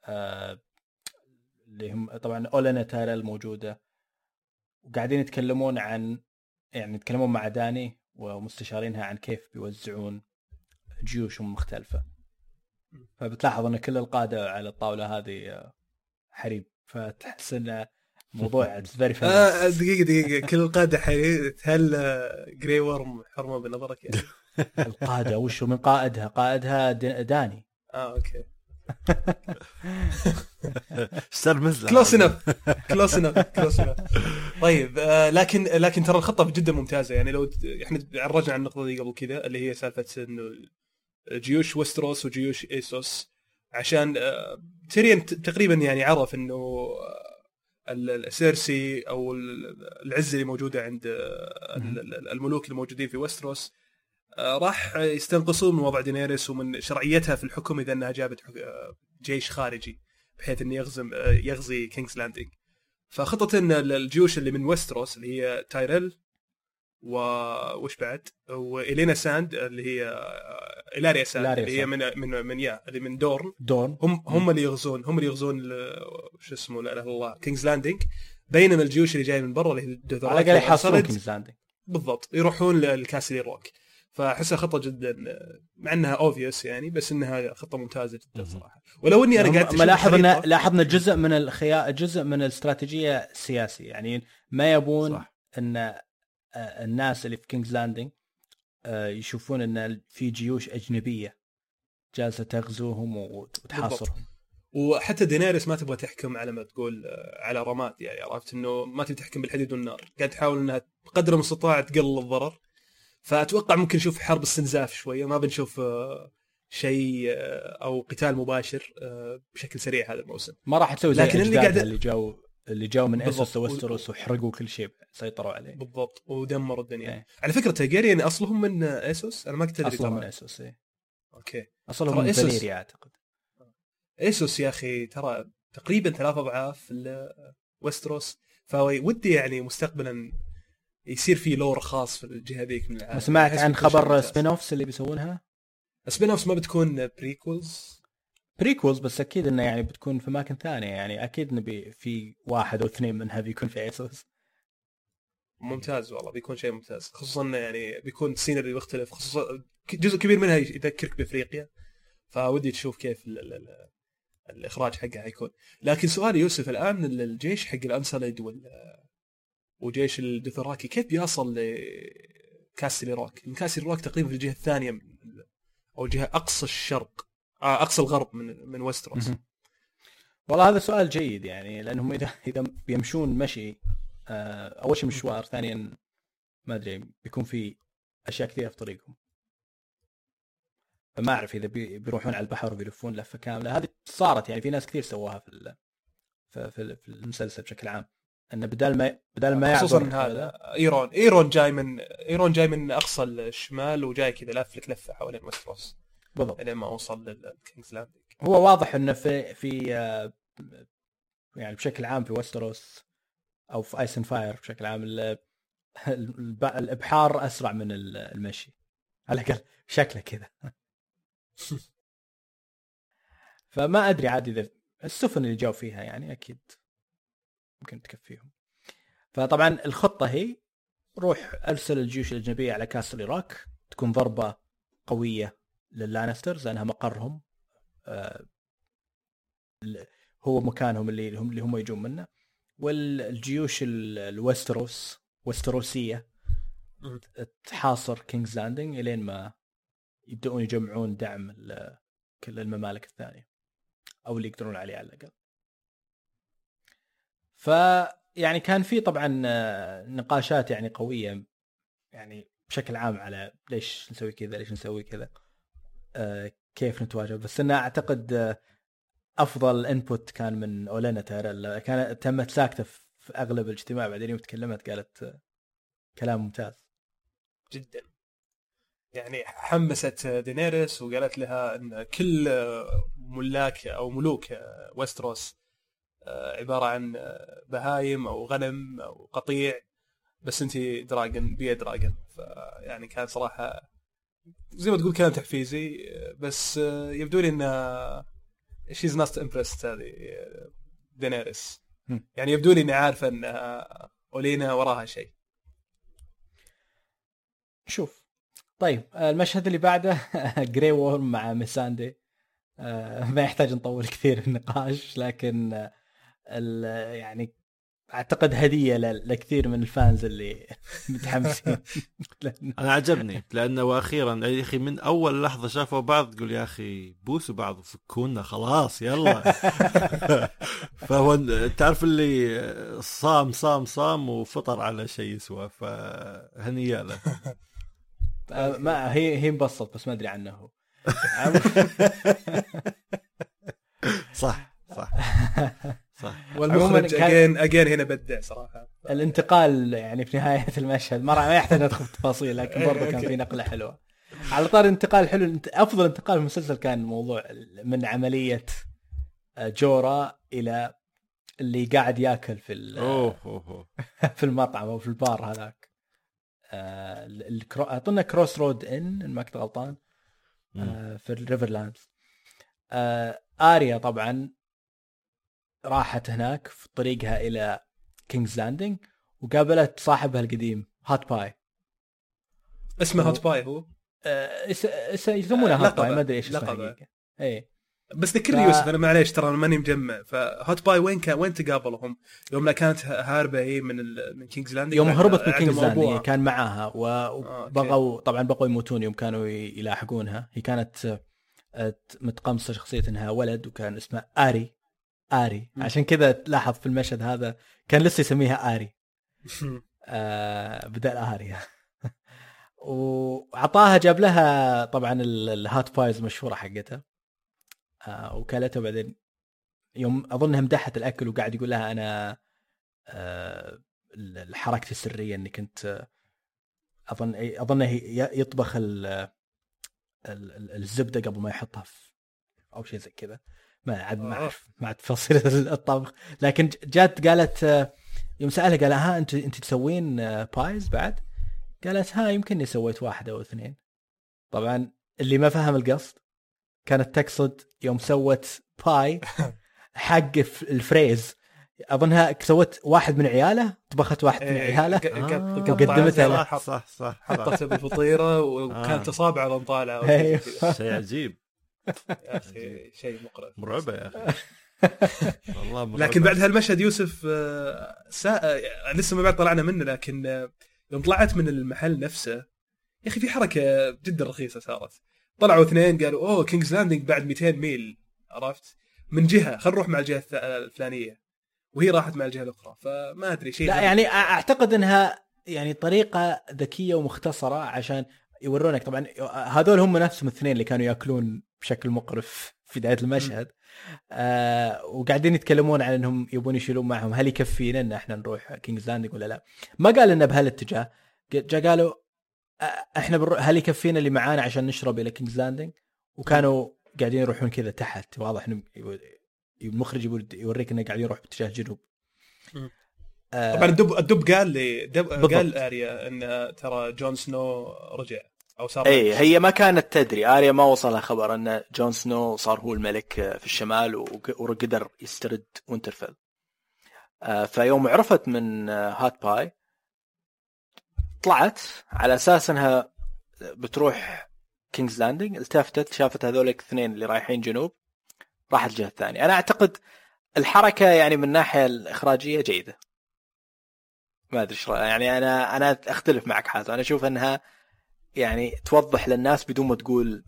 اللي هم طبعا أولينا تاريل موجودة، وقاعدين يتكلمون عن يعني يتكلمون مع داني ومستشارينها عن كيف بيوزعون جيوشهم مختلفة. فبتلاحظ أن كل القادة على الطاولة هذه حريب، فتحس أن موضوع دقيقة كل القادة حريب. هل جري ورم حرمة بنظرك يعني؟ القادة وشو من قائدها داني. أوكي. صار مثله كلوس انف. طيب، لكن ترى الخطه جدا ممتازه. يعني لو احنا عرجنا عن النقطه دي قبل كذا، اللي هي سالفه انه جيوش وستروس وجيوش ايسوس، عشان تيريون تقريبا يعني عرف انه السيرسي او العزه اللي موجوده عند الملوك اللي موجودين في وستروس راح يستنقصون من وضع دينيريس ومن شرعيتها في الحكم إذا أنها جابت جيش خارجي بحيث أن يغزي كينغز لاندينج. فخطة أن الجيوش اللي من وستروس اللي هي تايريل وش بعد، وإلينا ساند اللي هي إلاريا ساند اللي هي من دورن، هم اللي يغزون شو اسمه لا إله إلا الله كينغز لاندينج، بينما الجيوش اللي جاية من برا اللي هي الدوثراكي على حصار كينغز لاندينج بالضبط يروحون للكاسل روك. فحسها خطة جدا، مع أنها أوفيوس يعني، بس أنها خطة ممتازة جدا صراحة. ولو أني أنا قاعد لاحظنا جزء من جزء من الاستراتيجية السياسية، يعني ما يبون أن الناس اللي في كينغز لاندينج يشوفون أن في جيوش أجنبية جالسة تغزوهم وتحاصرهم. وحتى دينيريس ما تبغى تحكم على ما تقول على رماد، يعني عرفت أنه ما تبغى تحكم بالحديد والنار، قاعد تحاول أنها بقدر المستطاع تقلل الضرر. فأتوقع ممكن نشوف حرب استنزاف شوية، ما بنشوف شيء او قتال مباشر بشكل سريع هذا الموسم. ما راح تسوي زي لكن اللي جاوا من اسوس وستروس وحرقوا كل شيء سيطروا عليه بالضبط ودمروا الدنيا. ايه. على فكره تايجيريان اصلهم من اسوس، انا ما كنت ادري اصلهم من اسوس. ايه. اوكي اصلهم من فاليريا اعتقد. اسوس يا اخي ترى تقريبا 3 أضعاف وستروس، فودي يعني مستقبلا يصير في لور خاص في الجهه ذيك من العالم. سمعت عن خبر سبين اوفس اللي بيسوونها؟ سبين اوفس ما بتكون بريكولز بس اكيد انه يعني بتكون في اماكن ثانيه، يعني اكيد نبي في 1 أو 2 منها بيكون في اسوس. ممتاز والله، بيكون شيء ممتاز، خصوصا يعني بيكون سيناريو مختلف، خصوصا جزء كبير منها يذكرك بافريقيا، فودي تشوف كيف الاخراج حقها حيكون. لكن سؤال يوسف الان، الجيش حق الانسليد وجيش الدوثراكي كيف بيصل لكاسل روك؟ كاسل روك تقريبا في الجهه الثانيه او جهه اقصى الشرق، اقصى الغرب من وستروس. والله هذا سؤال جيد، يعني لانهم اذا بيمشون مشي اول شيء مشوار، ثانيا ما ادري بيكون في اشياء كثيره في طريقهم، ما اعرف اذا بيروحون على البحر وبيلفون لفه كامله. هذه صارت يعني في ناس كثير سووها في المسلسل بشكل عام، ان بدل ما يعبر. هذا ايرون جاي من اقصى الشمال وجاي كذا لف لك لفه حوالين وستروس بالضبط لما وصل للكينجز لاندنج. هو واضح انه في يعني بشكل عام في وستروس او في ايسن فاير بشكل عام الابحار اسرع من المشي على الاقل شكله كذا. فما ادري عادي اذا السفن اللي جاوا فيها يعني اكيد ممكن تكفيهم. فطبعا الخطه هي روح ارسل الجيوش الاجنبيه على كاستل روك، تكون ضربه قويه لللانسترز لانها مقرهم، هو مكانهم اللي هم يجون منه. والجيوش الوستروسيه تحاصر كينجز لاندنج الين ما يبدأون يجمعون دعم كل الممالك الثانية أو اللي يقدرون عليه على الأقل. فيعني كان في طبعا نقاشات يعني قوية يعني بشكل عام على ليش نسوي كذا كيف نتواجه. بس أنا أعتقد أفضل إنبوت كان من أولينا تاريل، كانت تمت ساكتة في أغلب الاجتماع، بعدين يوم تكلمت قالت كلام ممتاز جدا، يعني حمست دينيريس وقالت لها ان كل ملاك او ملوك وستروس عباره عن بهايم او غنم او قطيع، بس انت دراجون بي دراجون. فيعني كان صراحه زي ما تقول كلام تحفيزي، بس يبدو لي ان شي از نوت امبرست هذه دينيريس، يعني يبدو لي اني عارفه ان اولينا وراها شيء. شوف طيب المشهد اللي بعده جري وورم مع ميساندي، ما يحتاج نطول كثير النقاش، لكن يعني اعتقد هديه لكثير من الفانز اللي متحمسين. انا عجبني لانه واخيرا يا اخي من اول لحظه شافوا بعض تقول يا اخي بوسوا بعض وفكونا خلاص يلا. فهو تعرف اللي صام صام صام وفطر على شيء يسوى، فهنيئا له. ما هي مبسط بس ما ادري عنه. صح. والمخرج اجين هنا بدع صراحه الانتقال، يعني في نهايه المشهد ما يحتاج ندخل في تفاصيل، لكن برضه كان في نقله حلوه على طار انتقال حلو. افضل انتقال في المسلسل كان موضوع من عمليه جورا الى اللي قاعد ياكل في المطعم او في البار هذاك، اعطونا كروس رود ان ما كنت غلطان في الريفرلاندز. آريا طبعا راحت هناك في طريقها الى كينجز لاندنج وقابلت صاحبها القديم هات باي، اسمه هات باي هو يسمونه هات باي ما ادري ايش اسمه. اي بس ذكرني يوسف انا معليش ترى انا ماني مجمع، فهوت باي وين تقابلهم؟ يوم لا كانت هاربه هي من كينجز لاندنج، يوم هربت من كينجز لاندنج كان معاها وبغوا طبعا بقوا يموتون يوم كانوا يلاحقونها. هي كانت متقمصه شخصيه انها ولد وكان اسمه آري عشان كذا تلاحظ في المشهد هذا كان لسه يسميها آري بدل آريا. وعطاها جاب لها طبعا الهات فايز مشهورة حقتها وكلتها. بعدين يوم أظنها مدحت الأكل وقاعد يقول لها أنا الحركة السرية أني كنت أظن يطبخ الزبدة قبل ما يحطها أو شيء زي كذا، ما تفاصيل الطبخ. لكن جات قالت يوم سألها قال ها أنت تسوين بايز بعد؟ قالت ها يمكنني سويت واحد أو اثنين. طبعا اللي ما فهم القصد كانت تقصد يوم سوت باي حق الفريز أظنها سوت واحد من عياله، طبخت واحد من عياله وقدمتها له. صح حطتها بالفطيرة وكانت أصابعه طالعة. شيء عجيب يا أخي، شيء مقرف مرعبة يا أخي والله مرعبة. لكن بعد هالمشهد يوسف لسه ما بعد طلعنا منه، لكن يوم طلعت من المحل نفسه يا أخي في حركة جدا رخيصة صارت. طلعوا اثنين قالوا أوه كينجز لاندنج بعد 200 ميل، عرفت من جهة خل نروح مع الجهة الفلانية، وهي راحت مع الجهة الأخرى. فما أدري شيء لا يعني أعتقد أنها يعني طريقة ذكية ومختصرة عشان يورونك. طبعا هذول هم نفسهم الاثنين اللي كانوا يأكلون بشكل مقرف في بداية المشهد وقاعدين يتكلمون عن أنهم يبون يشيلون معهم هل يكفينا أن احنا نروح كينجز لاندنج ولا لا. ما قال لنا بهالاتجاه، جاء قالوا احنا هل يكفينا اللي معانا عشان نشرب إلى كينجز لاندنج، وكانوا قاعدين يروحون كذا تحت. واضح إنه المخرج يوريك إنه قاعد يروح باتجاه الجنوب. طبعا الدب قال لي قال آريا إن ترى جون سنو رجع أو صار. إيه هي ما كانت تدري، آريا ما وصلها خبر إن جون سنو صار هو الملك في الشمال وقدر يسترد وينترفيل. فيوم عرفت من هات باي طلعت على أساس إنها بتروح كينجز لاندنج، التفتت شافت هذولك اثنين اللي رايحين جنوب راحت الجهة الثانية. أنا أعتقد الحركة يعني من ناحية الإخراجية جيدة، ما أدري يعني أنا أختلف معك حازم. أنا أشوف أنها يعني توضح للناس بدون ما تقول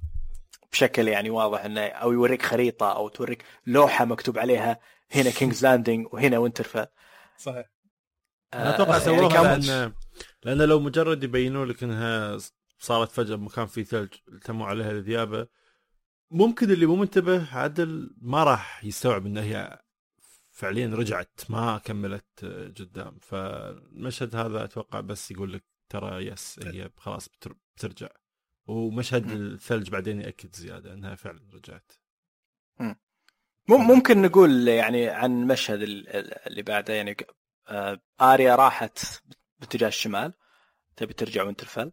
بشكل يعني واضح إنه أو يوريك خريطة أو توريك لوحة مكتوب عليها هنا كينجز لاندنج وهنا وينترفيل. صحيح. أنا أتوقع سووها يعني لأن لو مجرد يبينوا لك إنها صارت فجأة مكان فيه ثلج التموا عليها الذيابة، ممكن اللي مو منتبه عدل ما راح يستوعب إن هي فعليا رجعت ما كملت قدام. فالمشهد هذا أتوقع بس يقول لك ترى يس هي خلاص بترجع، ومشهد الثلج بعدين يأكد زيادة إنها فعلا رجعت. ممكن نقول يعني عن مشهد اللي بعده يعني آريا راحت باتجاه الشمال تبي ترجع وينترفيل.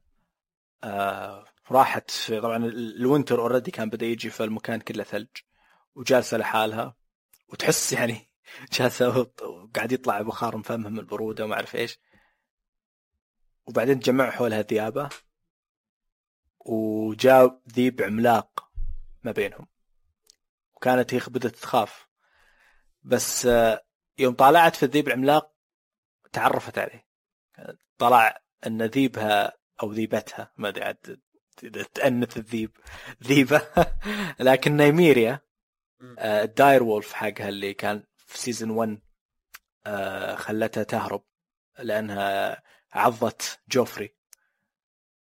راحت طبعا الوينتر اوريدي كان بدا يجي في المكان كله ثلج، وجالسه لحالها وتحس يعني جالسه وقاعد يطلع بخار مفهمهم البروده وما اعرف ايش. وبعدين تجمع حولها ذيابه وجاء ذيب عملاق ما بينهم، وكانت هي بدت تخاف. بس يوم طالعت في الذيب العملاق تعرفت عليه، طلع ان ذيبها او ذيبتها ما ادري عاد تأنث الذيب ذيبة لكن نيميريا الداير وولف حقها اللي كان في سيزن 1 خلتها تهرب لأنها عضت جوفري.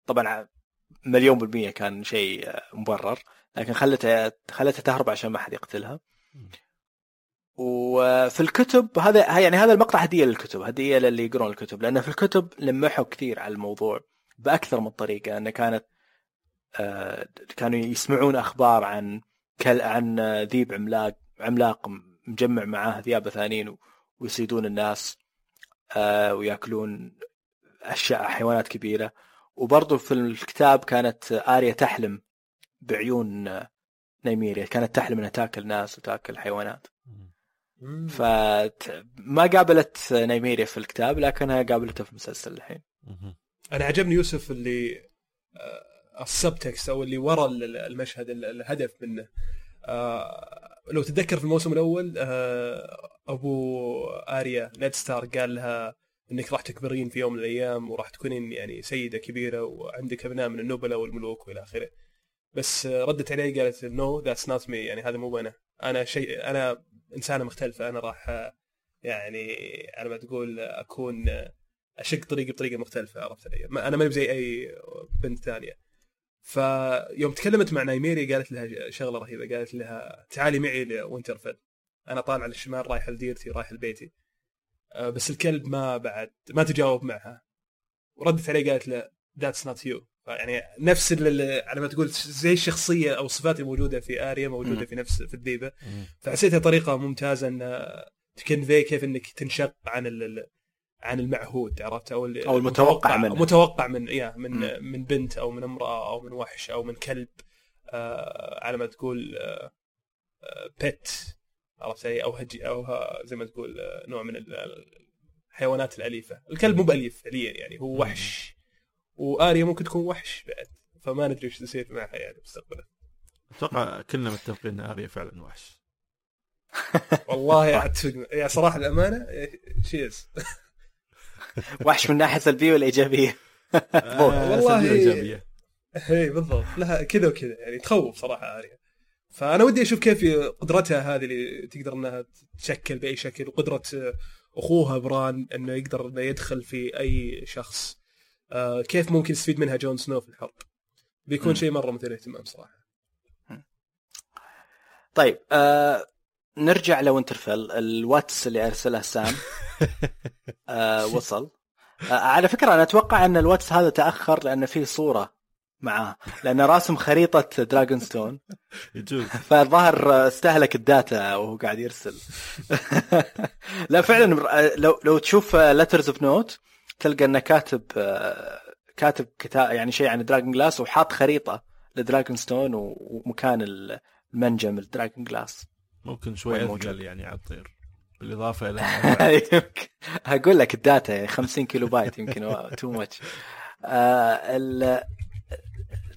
طبعا مليون بالمية كان شيء مبرر، لكن خلتها تهرب عشان ما حد يقتلها. وفي الكتب هذا يعني هذا المقطع هدية للكتب، هدية للي يقرون الكتب، لأن في الكتب لمحوا كثير على الموضوع بأكثر من طريقة. أن كانوا يسمعون أخبار عن ذيب عملاق مجمع معاه ذيابة ثانيين ويصيدون الناس ويأكلون أشياء حيوانات كبيرة. وبرضو في الكتاب كانت آريا تحلم بعيون نيميريا، كانت تحلم أنها تأكل ناس وتأكل حيوانات. فما قابلت نيميريا في الكتاب لكنها قابلتها في المسلسل الحين. أنا عجبني يوسف اللي السبتكست أو اللي وراء المشهد الهدف منه. لو تتذكر في الموسم الأول أبو آريا نيد ستارك قال لها إنك راح تكبرين في يوم من الأيام وراح تكونين يعني سيدة كبيرة وعندك أبناء من النبلاء والملوك وإلى آخره، بس ردت عليه قالت no that's not me، يعني هذا مو أنا إنسانة مختلفة، أنا راح يعني على ما تقول أكون اشق طريقي بطريقه مختلفه، عرفت علي؟ انا ما زي اي بنت ثانيه. فيوم تكلمت مع نايميري قالت لها شغله رهيبه، قالت لها تعالي معي لوينترفيل، انا طالع للشمال رايح لديرتي رايح لبيتي. بس الكلب ما بعد ما تجاوب معها، وردت عليه قالت له that's not you. يعني نفس على ما تقول زي الشخصيه او الصفات الموجوده في اريا موجوده في نفس في الديبه. فحسيتها طريقه ممتازه ان تكنفي كيف انك تنشق عن المعهود، عرفت؟ او المتوقع منها. متوقع من بنت او من امراه او من وحش او من كلب، على ما تقول بيت، عرفت علي؟ او زي ما تقول نوع من الحيوانات الاليفه. الكلب مو باليف فعليا، يعني هو وحش، وآريا ممكن تكون وحش بعد، فما ندري ايش يصير معها يعني مستقبلا. اتوقع كلنا متفقين ان آريا فعلا وحش. والله يا صراحه الامانه شيز وحش من ناحيه سلبيه ولا ايجابيه؟ والله ايجابيه، اي بالضبط، لها كذا وكذا يعني، تخوف صراحه آريا. فانا ودي اشوف كيف قدرتها هذه اللي تقدر انها تشكل باي شكل، وقدره اخوها بران انه يقدر انه يدخل في اي شخص، كيف ممكن يستفيد منها جون سنو في الحرب، بيكون شيء مره مثير اهتمام صراحه. طيب نرجع لوينترفيل. الواتس اللي ارسله سام وصل. على فكره انا اتوقع ان الواتس هذا تاخر لان فيه صوره معاه، لأن راسم خريطة دراغونستون فظهر استهلك الداتا وهو قاعد يرسل. لا فعلا لو تشوف letters of note تلقى أنه كاتب يعني شيء عن دراغون جلاس، وحاط خريطة لدراغونستون ومكان المنجم لدراغون جلاس. ممكن شوي أثقل يعني على الطير، بالإضافة إلى أقول لك الداتا يعني 50 كيلو بايت يمكن too much.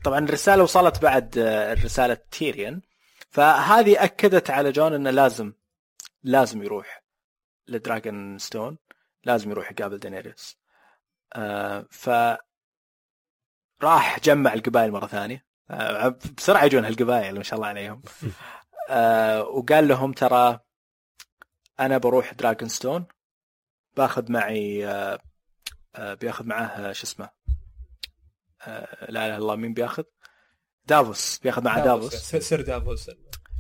طبعا الرسالة وصلت بعد رسالة تيريان، فهذه أكدت على جون أنه لازم يروح لدراغون ستون، لازم يروح يقابل دينيريس. فراح جمع القبائل مرة ثانية، بسرعة يجون هالقبائل ما شاء الله عليهم، وقال لهم ترى أنا بروح دراغون ستون، بياخذ معاه شو اسمه، لا اله الا الله، مين بياخذ؟ دافوس، بياخذ معه دافوس، سر دافوس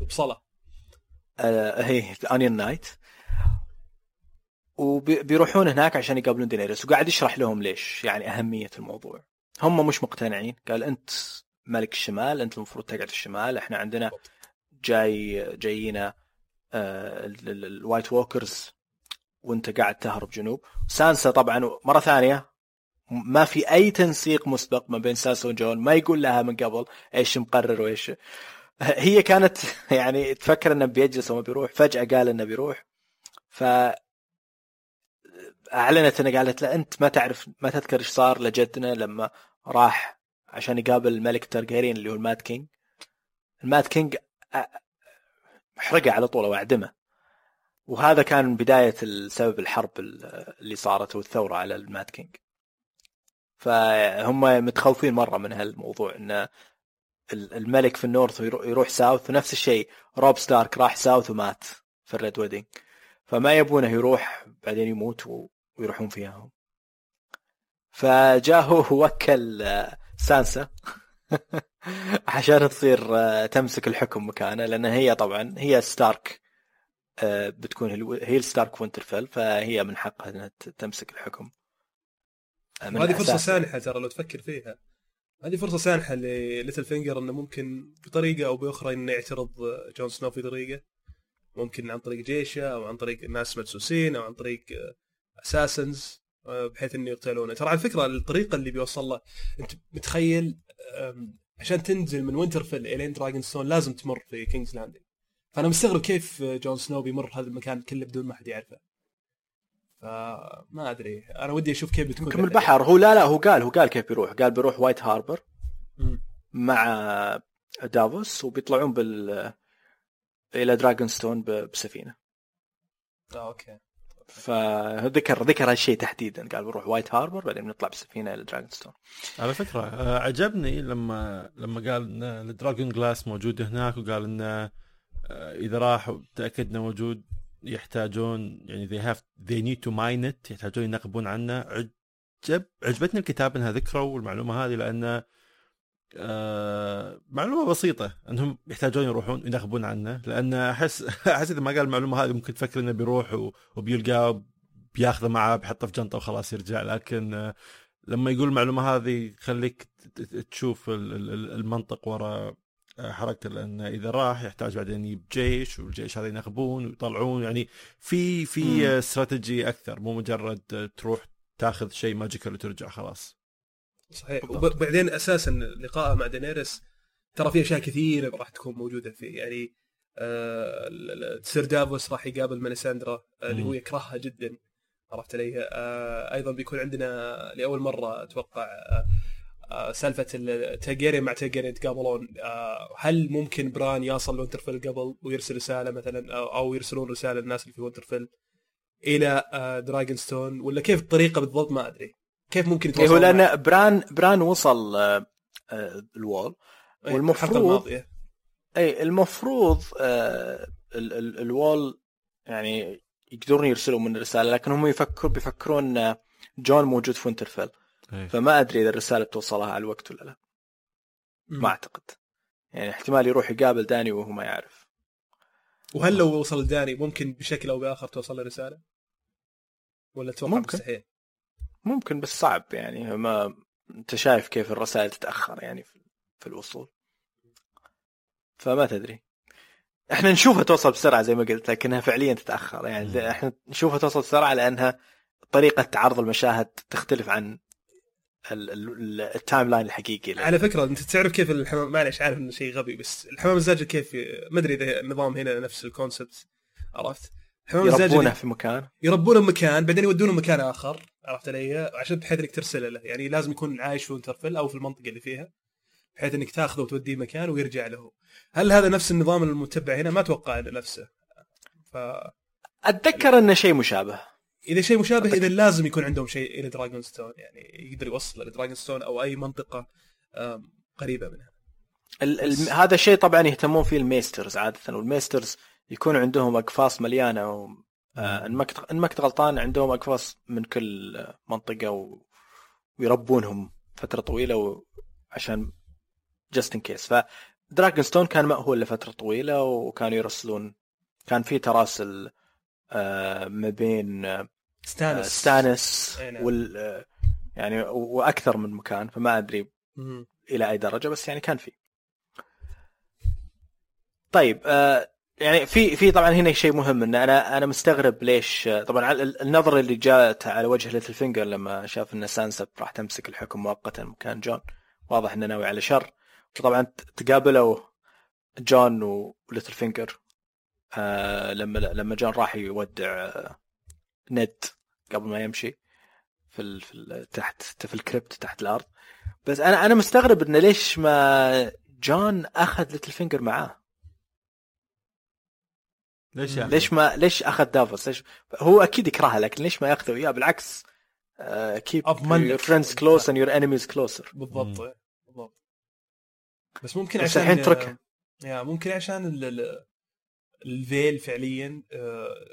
وبصله هي اونيون نايت، وبيروحون هناك عشان يقابلون دينيريس. وقاعد يشرح لهم ليش، يعني اهميه الموضوع. هم مش مقتنعين، قال انت ملك الشمال، انت المفروض تقعد الشمال، احنا عندنا جايينا الوايت ووكرز وانت قاعد تهرب جنوب. سانسا طبعا مره ثانيه ما في أي تنسيق مسبق ما بين ساسا وجون، ما يقول لها من قبل إيش مقرر وإيش. هي كانت يعني تفكر إنه بيجلس وما بيروح، فجأة قال إنه بيروح، فأعلنت إنه قالت لا أنت ما تذكر إيش صار لجدنا لما راح عشان يقابل الملك تارجيريان اللي هو الماد كينج. الماد كينج حرقه على طول وأعدمه، وهذا كان بداية السبب الحرب اللي صارت والثورة على الماد كينج. فهم متخوفين مرة من هالموضوع إن الملك في النورث يروح ساوث، ونفس الشيء روب ستارك راح ساوث ومات في الريد ويدينج، فما يبونه يروح بعدين يموت ويروحون فيها. فجاءه وكل سانسا عشان تصير تمسك الحكم مكانه، لأن هي طبعا هي ستارك، بتكون هي الستارك وينترفيل، فهي من حقها أنها تمسك الحكم. هذه فرصة سانحة ترى لو تفكر فيها، هذه فرصة سانحة لليتل فينجر إنه ممكن بطريقة أو بأخرى إنه يعترض جون سنو في طريقة، ممكن عن طريق جيشه أو عن طريق ناس مدسوسين أو عن طريق أساسنز، بحيث إنه يقتلونه. ترى على فكرة الطريقة اللي بيوصل له، أنت متخيل عشان تنزل من وينترفيل إلى دراغونستون لازم تمر في كينجز لاندينج، فأنا مستغرب كيف جون سنو بيمر هذا المكان كله بدون ما حد يعرفه. ما أدري، أنا ودي أشوف كيف بتكون. كم البحر هو؟ لا هو قال كيف بيروح، قال بيروح وايت هاربر مع دافوس، وبيطلعون إلى دراغونستون بسفينة. أوكي. فذكر هالشيء تحديدا، قال بيروح وايت هاربر بعدين بنطلع بسفينة إلى دراغونستون. على فكرة عجبني لما قال إن الدراغون جلاس موجود هناك، وقال إن إذا راح وتأكدنا موجود يحتاجون، يعني they need to mine it، يحتاجون ينقبون عنه عجبتني الكتاب انها ذكروا المعلومه هذه، لان معلومه بسيطه انهم يحتاجون يروحون ينخبون عنه، لان احس اذا ما قال المعلومه هذه ممكن تفكر انه بيروح وبيلقاه بياخذه معه بيحطه في جنطه وخلاص يرجع. لكن لما يقول المعلومه هذه خليك تشوف المنطق وراء حركته، لان اذا راح يحتاج بعدين يجيب جيش، والجيش هذا ينخبون ويطلعون، يعني في استراتيجي اكثر، مو مجرد تروح تاخذ شيء ماجيكال وترجع خلاص. صحيح. وبعدين اساسا لقاءه مع دينيريس ترى فيه اشياء كثيره راح تكون موجوده فيه، يعني سير دافوس راح يقابل ميليساندرا اللي هو يكرهها جدا، عرفت علي. ايضا بيكون عندنا لاول مره اتوقع سالفه التاجيرين مع تاجيرين يتقابلون. هل ممكن بران يصل وينترفيل قبل ويرسل رساله مثلا، او يرسلون رساله للناس اللي في وينترفيل الى دراجونستون، ولا كيف الطريقه بالضبط؟ ما ادري كيف ممكن يتواصل. إيه، لان بران وصل الوول، والمفروض الوول يعني يقدرون يرسلوا من الرساله، لكن هم بيفكرون جون موجود في وينترفيل. فما ادري اذا الرساله بتوصلها على الوقت ولا لا. ما اعتقد، يعني احتمال يروح يقابل داني وهو ما يعرف. وهل لو وصل داني ممكن بشكل او باخر توصل الرساله، ولا توقع مستحيل؟ ممكن، بس صعب يعني. ما انت شايف كيف الرسائل تتاخر يعني في الوصول، فما تدري. احنا نشوفها توصل بسرعه زي ما قلت، لكنها فعليا تتاخر. يعني احنا نشوفها توصل بسرعه لانها طريقه تعرض المشاهد تختلف عن التايم لاين الحقيقي. على فكره انت تعرف كيف الحمام، معلش عارف انه شيء غبي، بس الحمام الزاجل كيف، ما ادري اذا النظام هنا نفس الكونسبت، عرفت؟ الحمام الزاجل يربونه في مكان، يربونه مكان بعدين يودونه مكان اخر، عرفت علي، عشان بحيث انك ترسله له، يعني لازم يكون عايش في وينترفيل او في المنطقه اللي فيها، بحيث انك تاخذه وتوديه مكان ويرجع له. هل هذا نفس النظام المتبع هنا؟ ما اتوقع نفسه. اتذكر انه شيء مشابه. اذا شيء مشابه اذا لازم يكون عندهم شيء الى دراجونستون، يعني يقدر يوصل لدراجونستون او اي منطقه قريبه منها. هذا الشيء طبعا يهتمون فيه الميسترز عاده، والميسترز يكون عندهم اقفاص مليانه، ان ما كنت غلطان عندهم اقفاص من كل منطقه، ويربونهم فتره طويله عشان just in case. فدراجونستون كان مأهول لفتره طويله، وكانوا يرسلون، كان في تراسل ما بين ستانس يعني واكثر من مكان، فما ادري الى اي درجه، بس يعني كان في. طيب يعني في طبعا هنا شيء مهم، ان انا مستغرب ليش طبعا النظره اللي جاءت على وجه ليتل فينجر لما شاف ان سانسا راح تمسك الحكم مؤقتا مكان جون، واضح انه ناوي على شر. وطبعا تقابلوا جون وليتل فينجر لما جون راح يودع نيد قبل ما يمشي في تحت في الكريبت تحت الارض. بس انا مستغرب انه ليش ما جون اخذ ليتل فينجر معاه، ليش اخذ دافوس؟ ليش هو اكيد يكرهها، لكن ليش ما ياخذه وياه؟ بالعكس keep your friends close and your enemies closer. بالضبط بالضبط. بس ممكن عشان الحين تركها، ممكن عشان الفيل فعليا.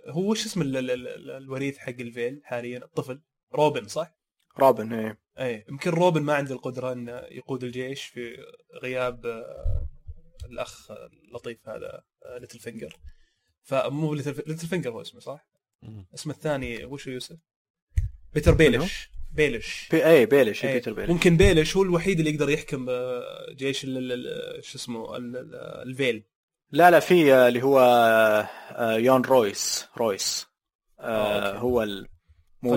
هو وش اسم الوريث حق الفيل حاليا؟ الطفل روبن، صح؟ روبن. اي يمكن روبن ما عنده القدره انه يقود الجيش في غياب الاخ اللطيف هذا ليتل فينجر. فمو ليتل فينجر هو اسمه، صح؟ اسمه الثاني وش يوسف؟ بيتر بيلش. بيلش. بيتر بيلش. ممكن بيلش هو الوحيد اللي يقدر يحكم جيش شو اسمه الفيل. لا في اللي هو يون رويس هو الموجود.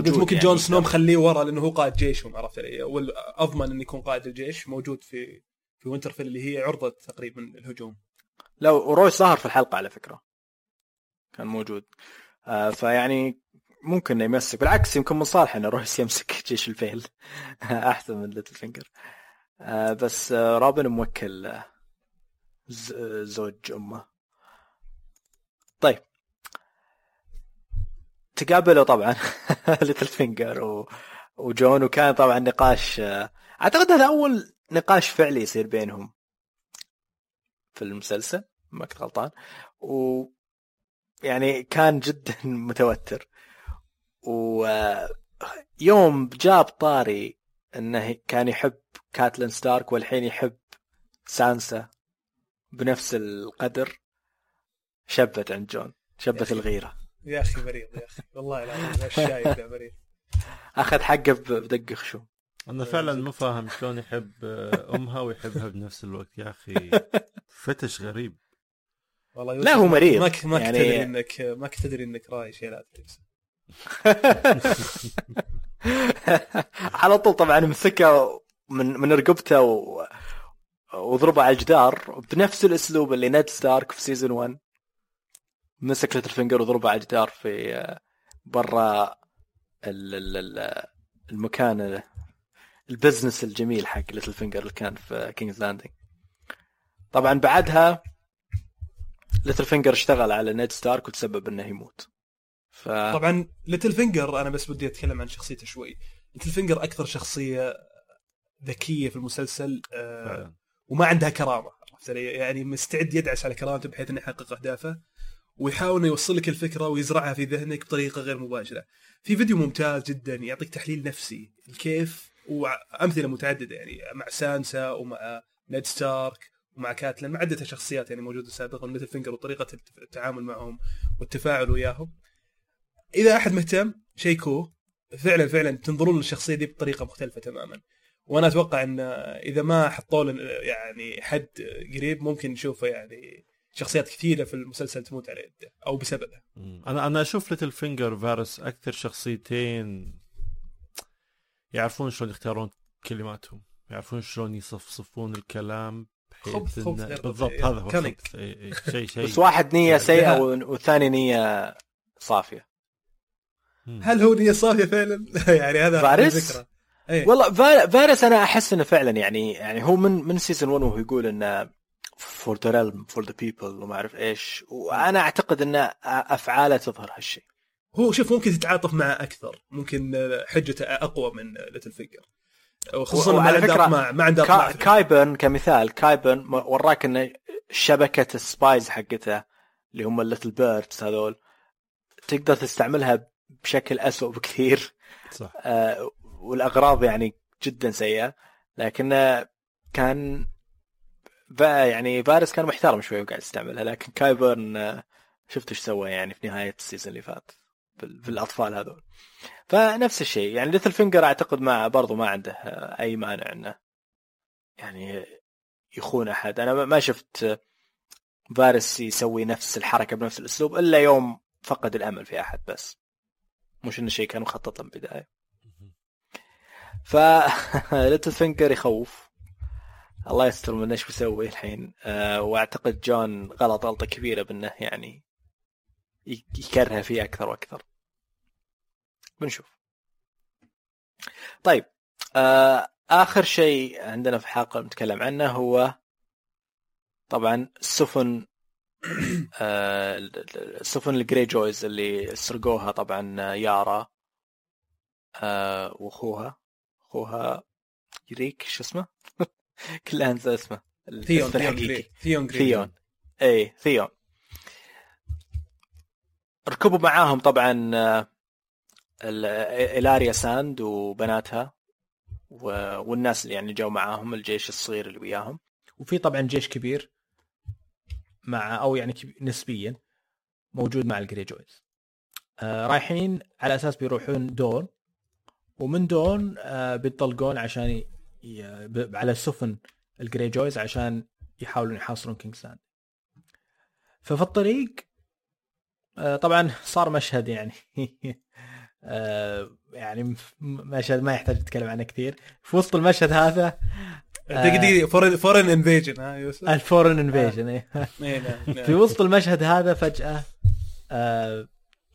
ممكن يعني جون سنو مخليه ورا لانه هو قائد جيشهم، عرفت علي، والاضمن انه يكون قائد الجيش موجود في وينترفيل اللي هي عرضه تقريبا الهجوم. لو رويس ظهر في الحلقه على فكره، كان موجود. فيعني ممكن انه يمسك، بالعكس يمكن من صالح انه رويس يمسك جيش الفيل احسن من ليتل فينجر. بس رابن موكل زوج أمه. طيب تقابلوا طبعا ليتل فينجر وجون، وكان طبعا نقاش، أعتقد هذا أول نقاش فعلي يصير بينهم في المسلسل ما كنت غلطان، ويعني كان جدا متوتر. يوم جاب طاري انه كان يحب كاتلين ستارك والحين يحب سانسا بنفس القدر، شبت عند جون، شبت الغيرة. يا أخي مريض، يا أخي والله العظيم الشايب ده مريض، أخذ حقه بدق خشوم. أنا فعلا مو فاهم شلون يحب أمها ويحبها بنفس الوقت، يا أخي فتش غريب والله. لا هو مريض، ما يعني... تدري إنك ما تدري إنك راي شيء لا تلبسه. على طول طبعا مسكه من رقبته وضربه على الجدار بنفس الأسلوب اللي نيد ستارك في سيزون 1 مسك لترفينجر وضربه على الجدار في برا المكان، البزنس الجميل حق ليتل فينجر اللي كان في كينجز لاندينج. طبعا بعدها ليتل فينجر اشتغل على نيد ستارك وتسبب انه يموت. طبعا ليتل فينجر، انا بس بدي اتكلم عن شخصيته شوي. ليتل فينجر اكثر شخصيه ذكيه في المسلسل وما عندها كرامه، يعني مستعد يدعس على كرامته بحيث انه يحقق اهدافه، ويحاول يوصل لك الفكره ويزرعها في ذهنك بطريقه غير مباشره. في فيديو ممتاز جدا يعطيك تحليل نفسي الكيف، وأمثلة متعددة يعني مع سانسا ومع نيد ستارك ومع كاتلين، مع عدة شخصيات يعني موجودة سابقا مثل فينجر، وطريقة التعامل معهم والتفاعل وياهم. إذا أحد مهتم شيكوه، فعلا تنظرون للشخصية دي بطريقة مختلفة تماما. وأنا أتوقع أن إذا ما حطوا يعني حد قريب ممكن نشوفه يعني شخصيات كثيرة في المسلسل تموت عليه أو بسببها. أنا أشوف ليتل فينجر فارس أكثر شخصيتين يعرفون شلون يختارون كلماتهم، يعرفون شلون يصفصفون الكلام بحيث بالضبط. هذا هو شيء بس واحد نية سيئة والثاني نية صافية. هل هو نية صافية فعلا؟ يعني هذا فارس أيه. والله فارس أنا أحس إنه فعلا يعني هو من سيزون 1 وهو يقول إنه for the realm for the people وما أعرف إيش، وأنا أعتقد إنه أفعاله تظهر هالشيء. هو شوف ممكن تتعاطف معه أكثر، ممكن حجته أقوى من ليتل فينجر، وخصوصاً على فكرة ما عنده أطماع. كايبرن كمثال، كايبرن وراك إن شبكة السبايز حقتها اللي هم الليتل بيردز هذول تقدر تستعملها بشكل أسوأ بكثير، صح. والأغراض يعني جدا سيئة، لكن كان يعني فارس كان محترم شوي وقاعد يستعملها. لكن كايبرن شفت ايش سوى يعني في نهاية السيزون اللي فات في الأطفال هذول. فنفس الشيء يعني ليتل فينجر أعتقد برضو ما عنده أي مانع إنه يعني يخون أحد. أنا ما شفت فارس يسوي نفس الحركة بنفس الأسلوب إلا يوم فقد الأمل في أحد، بس مش إن الشيء كان مخطط له من البداية. فليتل فينجر يخوف، الله يستر منه إيش بيسوي الحين. وأعتقد جون غلطة كبيرة بأنه يعني يكرهها فيه أكثر وأكثر، بنشوف. طيب آخر شيء عندنا في الحلقة نتكلم عنه هو طبعا السفن الجري جويز اللي سرقوها طبعا يارا وأخوها يريك، شو اسمه؟ كل أنسى اسمه. ثيون. أي ثيون ركبوا معاهم طبعا إلاريا ساند وبناتها والناس اللي يعني جاوا معاهم، الجيش الصغير اللي وياهم، وفي طبعا جيش كبير مع أو يعني نسبيا موجود مع الجريجويز. رايحين على أساس بيروحون دون، ومن دون بيتطلقون عشان على سفن الجريجويز عشان يحاولون يحاصرون كينغسلاند. ففي الطريق طبعا صار مشهد يعني يعني مشهد ما يحتاج نتكلم عنه كثير. في وسط المشهد هذا فورن انفيجن، ها يوسف الفورن انفيجن. في وسط المشهد هذا فجأة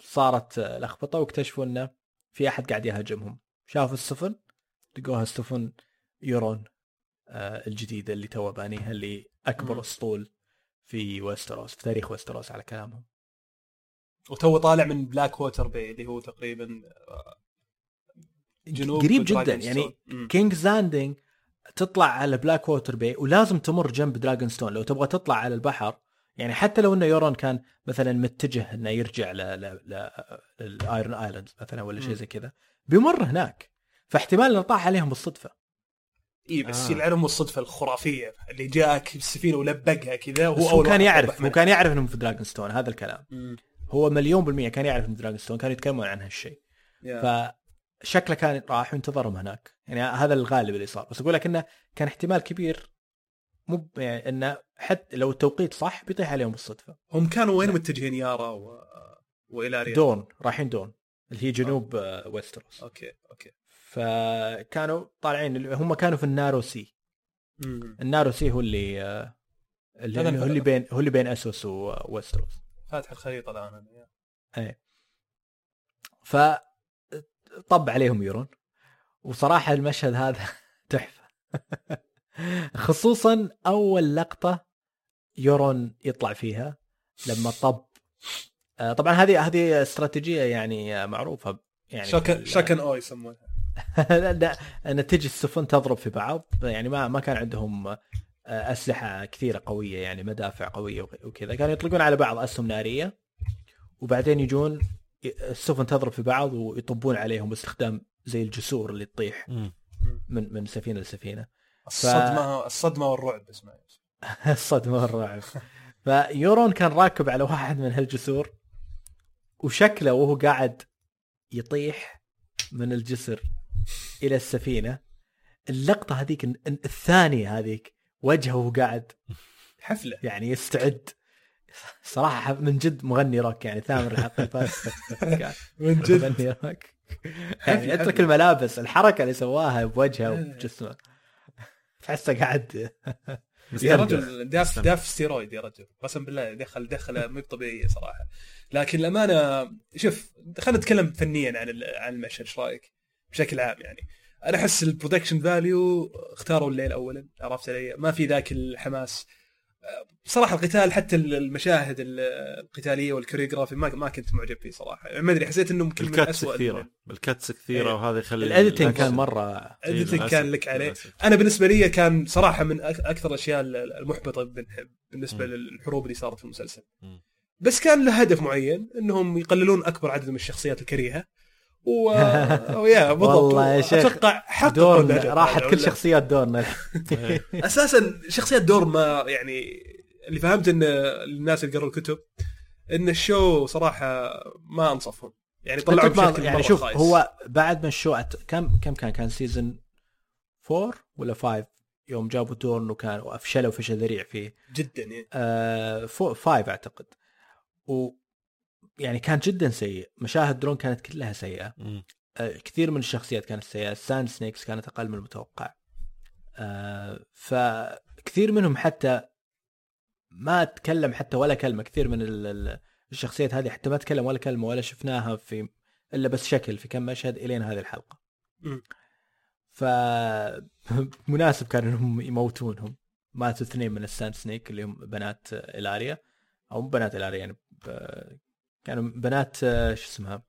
صارت لخبطة، واكتشفوا انه في احد قاعد يهاجمهم. شافوا السفن، لقوها السفن يورون الجديدة اللي تو بانيها، اللي اكبر اسطول في ويستروس، في تاريخ ويستروس على كلامهم، وتو طالع من بلاك ووتر باي اللي هو تقريبا جنوب، قريب جدا يعني كينجز لاندينج تطلع على بلاك ووتر باي ولازم تمر جنب دراغونستون لو تبغى تطلع على البحر يعني حتى لو انه يورون كان مثلا متجه انه يرجع للايرون ايلاند مثلا ولا شيء زي كذا بيمر هناك، فاحتمال انه طاح عليهم بالصدفه. اي بس يلعنهم الصدفه الخرافيه اللي جاءك بالسفينه ولبقها كذا، وهو كان يعرف وكان يعرف انهم في دراغونستون هذا الكلام. هو مليون بالمية كان يعرف ان دراغونستون، كان يتكلمون عن هالشيء. فشكله كان راح ينتظرهم هناك، يعني هذا الغالب اللي صار. بس اقول لك انه كان احتمال كبير مو يعني انه حتى لو التوقيت صح بيطيح عليهم بالصدفه. هم كانوا وين متجهين؟ يارا والاريا دون، رايحين دون اللي هي جنوب ويستروس. اوكي فكانوا طالعين، هم كانوا في النارو سي. النارو سي هو اللي بين اسوس وويستروس، فاتح الخريطه الان. اي فطب عليهم يورون، وصراحه المشهد هذا تحفه. خصوصا اول لقطه يورون يطلع فيها لما طب. طبعا هذه استراتيجيه يعني معروفه، يعني شكن او يسمونها. ان تجي السفن تضرب في بعض، يعني ما كان عندهم اسلحه كثيره قويه، يعني مدافع قويه وكذا، كانوا يطلقون على بعض اسهم ناريه، وبعدين يجون السفن تضرب في بعض ويطبون عليهم باستخدام زي الجسور اللي تطيح من سفينه لسفينه. الصدمه والرعب اسمها. الصدمه والرعب. فيورون كان راكب على واحد من هالجسور، وشكله وهو قاعد يطيح من الجسر الى السفينه، اللقطه هذيك الثانيه هذيك وجهه قاعد حفله، يعني يستعد. صراحه من جد مغني روك، يعني ثامر الحقيبه. من جد مغني روك، يعني اترك الملابس، الحركه اللي سواها بوجهه وجسمه تحسه قاعد. يا رجل داف ستيرويد يا رجل، قسم بالله دخل مو طبيعيه صراحه. لكن الامانه شوف، خلينا نتكلم فنيا عن المشهد. ايش رايك بشكل عام؟ يعني انا احس البرودكشن فاليو اختاروا الليل اولا، عرفت علي؟ ما في ذاك الحماس صراحه. القتال حتى المشاهد القتاليه والكوريوغرافي ما كنت معجب فيه صراحه، ما ادري، حسيت انه يمكن الكاتس كثيره ايه. وهذا يخلي الاديتنج كان مره كان لك عليه الأسف. انا بالنسبه لي كان صراحه من اكثر الاشياء المحبطه بالنسبه للحروب اللي صارت في المسلسل. بس كان له هدف معين، انهم يقللون اكبر عدد من الشخصيات الكريهه ويا بالضبط. اتوقع حق راحت كل شخصيات دورنا. اساسا شخصيات دور ما، يعني اللي فهمت ان الناس اللي قروا الكتب ان الشو صراحه ما انصفهم، يعني طلعوا بشكل يعني شوف خايص. هو بعد ما الشو كم كان سيزن 4 ولا 5 يوم جابوا دورن، وكانوا افشلوا فشل ذريع فيه جدا، يعني 5 اعتقد، يعني كان جدا سيء. مشاهد درون كانت كلها سيئة. كثير من الشخصيات كانت سيئة. ساند سنيكس كانت أقل من المتوقع. فكثير منهم حتى ما تكلم حتى ولا كلمة. كثير من الشخصيات هذه حتى ما تكلم ولا كلمة ولا شفناها في إلا بس شكل في كم مشهد إلين هذه الحلقة. فمناسب كان إنهم يموتونهم. ماتوا 2 من الساند سنيك اللي هم بنات إلاريا، أو بنات إلاريا يعني كانوا بنات شو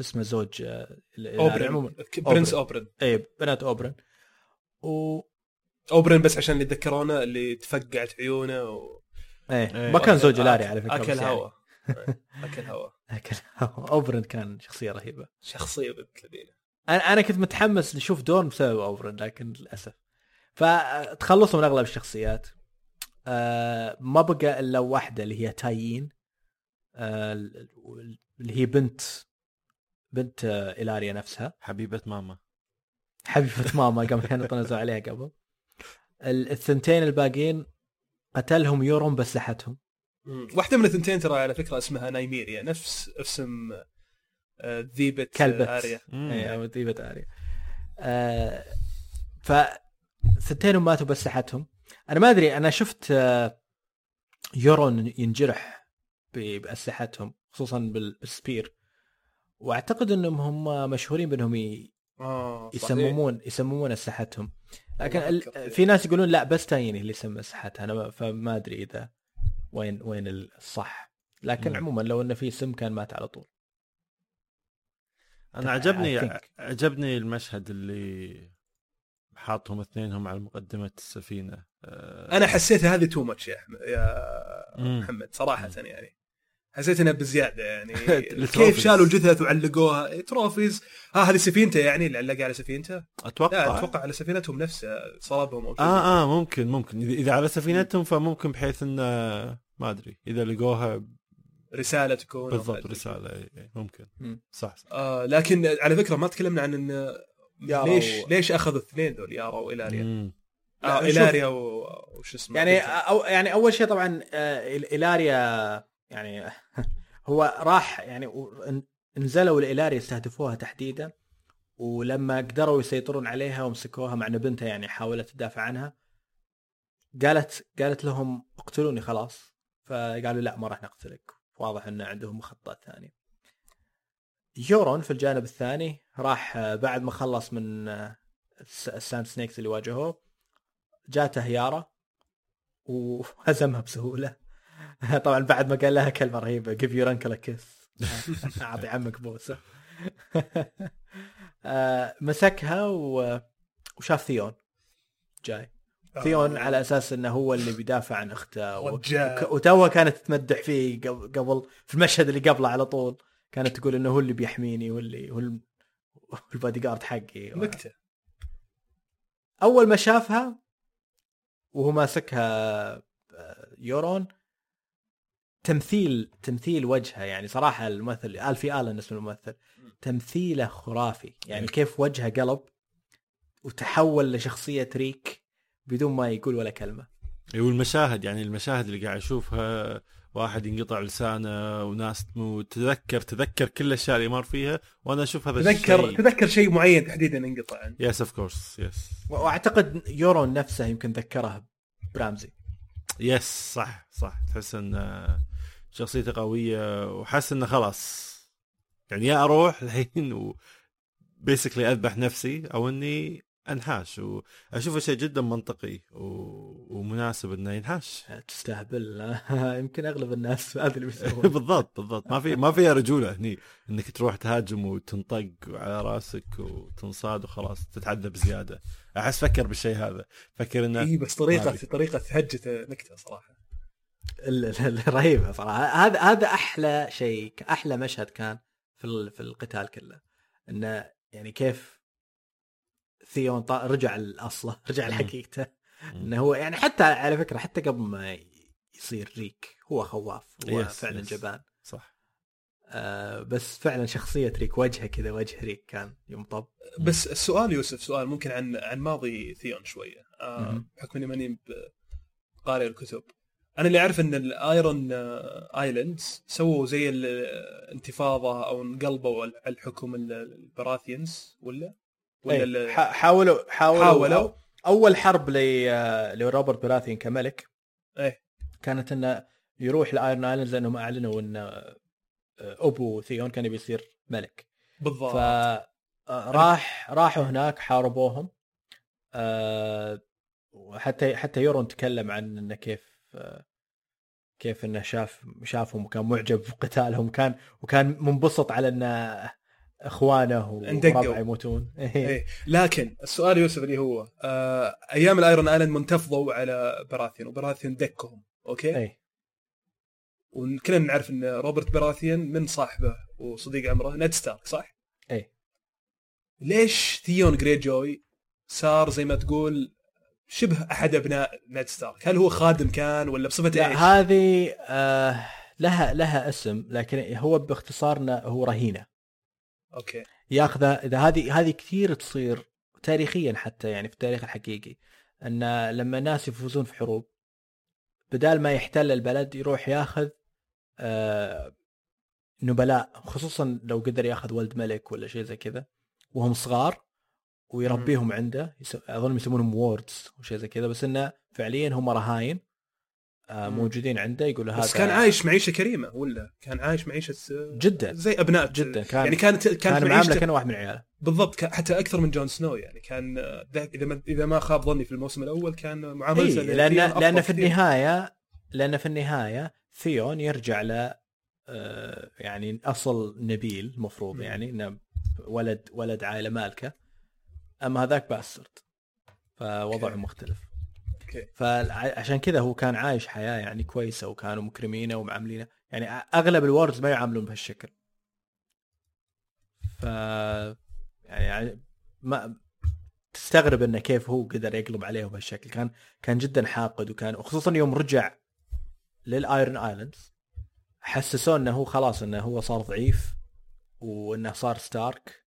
اسمه زوج اوبرن، برنس اوبرن. اي بنات اوبرن اوبرن بس عشان اللي تذكرونه اللي تفقعت عيونه ايه ما كان زوج لاري على فكره، اكل هوا. اكل هوا اوبرن كان شخصيه رهيبه، شخصيه بنت لذينه. انا كنت متحمس نشوف دورن بسبب اوبرن، لكن للاسف فتخلصوا من اغلب الشخصيات. ما بقى الا واحده اللي هي تايين، اللي هي بنت إلاريا نفسها، حبيبة ماما قبل كانوا يطنزوا عليها قبل. الثنتين الباقين قتلهم يورون بس لحتهم. واحدة من الثنتين ترى على فكرة اسمها نايميريا، نفس اسم ذيبة آريا. أو ذيبة آريا. فثنتينهم ماتوا بس لحتهم. أنا ما أدري، أنا شفت يورون ينجرح بأسلحتهم خصوصا بالسبير، واعتقد انهم هم مشهورين بانهم يسممون اسلحتهم، لكن في ناس يقولون لا بس تاين اللي سمى اسلحتها. انا فما ادري اذا وين الصح، لكن عموما لو انه في سم كان مات على طول. انا عجبني المشهد اللي حاطهم اثنينهم على مقدمة السفينة. أنا حسيت هذه تو ماتش يا محمد صراحة يعني حسيت أنها بزيادة يعني. كيف شالوا الجثث وعلقوها تروفيز؟ هذه سفينته يعني اللي علق على سفينته أتوقع على سفينتهم نفسها صلابهم أو ممكن إذا على سفينتهم فممكن بحيث إن ما أدري إذا لقوها رسالة تكون بالضبط رسالة ممكن صح. لكن على فكرة ما تكلمنا عن إن ليش أخذوا الاثنين دول يارا وإلاريا. إلاريا وش اسمه يعني يعني أول شيء طبعا إلاريا يعني هو راح يعني انزلوا لإلاريا استهدفوها تحديدا، ولما قدروا يسيطرون عليها ومسكوها مع بنتها يعني حاولت تدافع عنها، قالت لهم اقتلوني خلاص، فقالوا لا ما راح نقتلك. واضح أن عندهم مخطط ثاني. يورون في الجانب الثاني راح بعد ما خلص من الساند سنيكس اللي واجهوه، جاته يارا وهزمها بسهولة طبعا بعد ما قال لها كلمة رهيبة give your uncle a kiss أعطي عمك بوسة مسكها وشاف ثيون جاي. ثيون على أساس أنه هو اللي بيدافع عن أخته وتوه كانت تمدح فيه قبل في المشهد اللي قبله على طول كانت تقول أنه هو اللي بيحميني واللي هو البادي جارد حقي مكتب. أول ما شافها وهو ماسكها يورون تمثيل وجهها يعني صراحة الممثل ألفي آلان اسم الممثل تمثيله خرافي يعني كيف وجهها قلب وتحول لشخصية ريك بدون ما يقول ولا كلمة. والمشاهد يعني المشاهد اللي قاعد أشوفها واحد ينقطع لسانه وناس تذكر كل الأشياء اللي مر فيها وأنا أشوف هذا تذكر شيء معين تحديدا انقطع عنه. يس اوف كورس يس. وأعتقد يورون نفسه يمكن ذكرها برامزي. يس صح تحس أن شخصيته قوية وحس أنه خلاص يعني يا أروح الحين وبيسكلي أذبح نفسي أو أني انحاش، واشوفه شيء جدا منطقي ومناسب انه ينحاش. تستهبل يمكن اغلب الناس هذا اللي بيسووه بالضبط ما فيها رجوله هني انك تروح تهاجم وتنطق على راسك وتنصاد وخلاص تتعذب بزياده. احس فكر بالشيء هذا فكر انه اي بس طريقه هجته نكته صراحه الرهيبه صراحه. هذا احلى شيء احلى مشهد كان في القتال كله انه يعني كيف ثيون رجع لأصله رجع لحقيقته انه هو يعني حتى على فكرة حتى قبل ما يصير ريك هو خواف هو فعلا جبان صح. بس فعلا شخصية ريك وجهه كذا وجه ريك كان يمطب. بس السؤال يوسف سؤال ممكن عن ماضي ثيون شوية بحكم اني ماني قارئ الكتب. انا اللي اعرف ان الايرون ايلاندز سووا زي الانتفاضة او انقلبوا الحكم البراثيانز ولا أيه. حاولوا أول حرب لروبرت براثيان كملك أيه. كانت أنه يروح لآيرون آيلاندز لأنهم أعلنوا أن أبو ثيون كان بيصير ملك بالضبط. راحوا هناك حاربوهم حتى يورون تكلم عن أنه كيف أنه شافهم وكان معجب بقتالهم وكان منبسط على أنه اخوانه وربعه يموتون لكن السؤال يوسف اللي هو ايام الايرون ايلاند منتفضوا على براثيان وبراثيان دكهم اوكي وكلنا نعرف ان روبرت براثيان من صاحبه وصديق عمره نيد ستارك صح. ليش ثيون غريجوي صار زي ما تقول شبه احد ابناء نيد ستارك؟ هل هو خادم كان ولا بصفه ايش؟ هذه لها اسم لكن هو باختصارنا هو رهينه اوكي ياخذها. اذا هذه كثير تصير تاريخيا حتى يعني في التاريخ الحقيقي ان لما الناس يفوزون في حروب بدال ما يحتل البلد يروح ياخذ نبلاء خصوصا لو قدر ياخذ ولد ملك ولا شيء زي كذا وهم صغار ويربيهم عنده اظن يسمونهم ووردز وشيء زي كذا بس انه فعليا هم رهاين موجودين عنده يقول هذا. بس كان عايش معيشة كريمة ولا كان عايش معيشة جدا زي أبناء جدا كان يعني كان معاملة كان واحد من عياله بالضبط حتى أكثر من جون سنو يعني كان إذا ما خاب ظني في الموسم الأول كان معاملة لأن في النهاية ثيون يرجع ل يعني أصل نبيل مفروض يعني إنه ولد عائلة مالكة أما هذاك باسترد فوضعه مختلف. فعشان كذا هو كان عايش حياة يعني كويسة وكانوا مكرمينه ومعاملينه، يعني أغلب الوردز ما يعاملون بهالشكل. ف يعني ما تستغرب إنه كيف هو قدر يقلب عليه بهالشكل. كان جدا حاقد، وكان خصوصا يوم رجع للآيرن آيلاندز حسسوه إنه هو خلاص، إنه هو صار ضعيف وإنه صار ستارك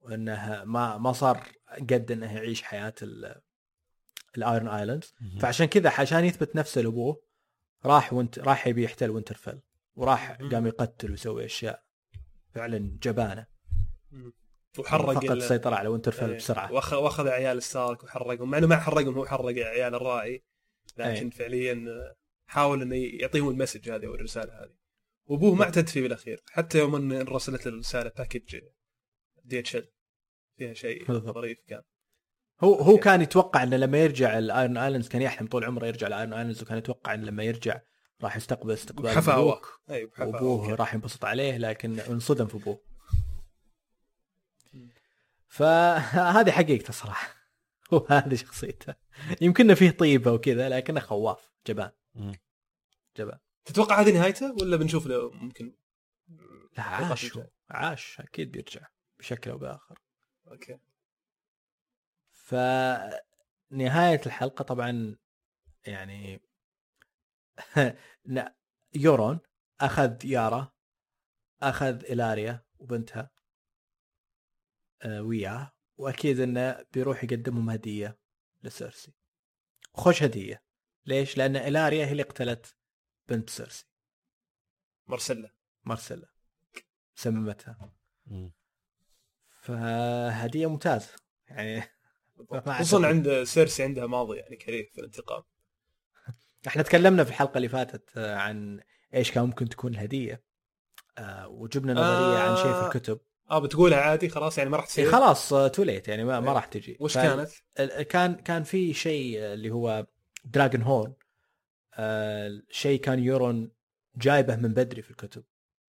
وإنه ما صار قد إنه يعيش حياة الآيرن آيلاندز. فعشان كذا عشان يثبت نفسه لأبوه راح يبي يحتل وينترفيل، وراح قام يقتل ويسوي أشياء فعلا جبانة، وحرق فقد السيطرة على وينترفيل بسرعة، واخذ عيال ستارك وحرقهم، مع إنه ما حرقهم، هو حرق عيال الرائي، لكن فعليا حاول إنه يعطيهم المسج هذه والرسالة هذه. وأبوه ما اعتد فيه بالأخير، حتى يوم إن رسلت الرسالة باكيج DHL فيها شيء ظريف. كان هو كان يتوقع أنه لما يرجع الآيرن آيلاندز، كان يحلم طول عمره يرجع الآيرن آيلاندز، وكان يتوقع أنه لما يرجع راح يستقبل استقبال وأبوه راح ينبسط عليه، لكن انصدم في أبوه. فهذه حقيقته صراحة، وهذه شخصيته. يمكننا فيه طيبة وكذا، لكنه خواف جبان. تتوقع هذه نهايته ولا بنشوف له ممكن؟ لا، عاش أكيد بيرجع بشكل أو بآخر. أوكي. فنهاية الحلقة طبعا يعني يورون أخذ يارا، أخذ إلاريا وبنتها وياه، وأكيد أنه بيروح يقدمهم هدية لسيرسي. خوش هدية، ليش؟ لأن إلاريا هي اللي اقتلت بنت سيرسي، مرسلة سممتها. فهدية ممتازة يعني، خصوصا عند سيرسي عندها ماضي يعني كريه في الانتقام. احنا تكلمنا في الحلقة اللي فاتت عن ايش كان ممكن تكون الهدية، وجبنا نظرية عن شيء في الكتب. بتقولها عادي خلاص، يعني ما راح تصير، خلاص توليت يعني ما راح تجي. وش كانت؟ كان في شيء اللي هو دراجون هورن، شيء كان يورون جايبه من بدري في الكتب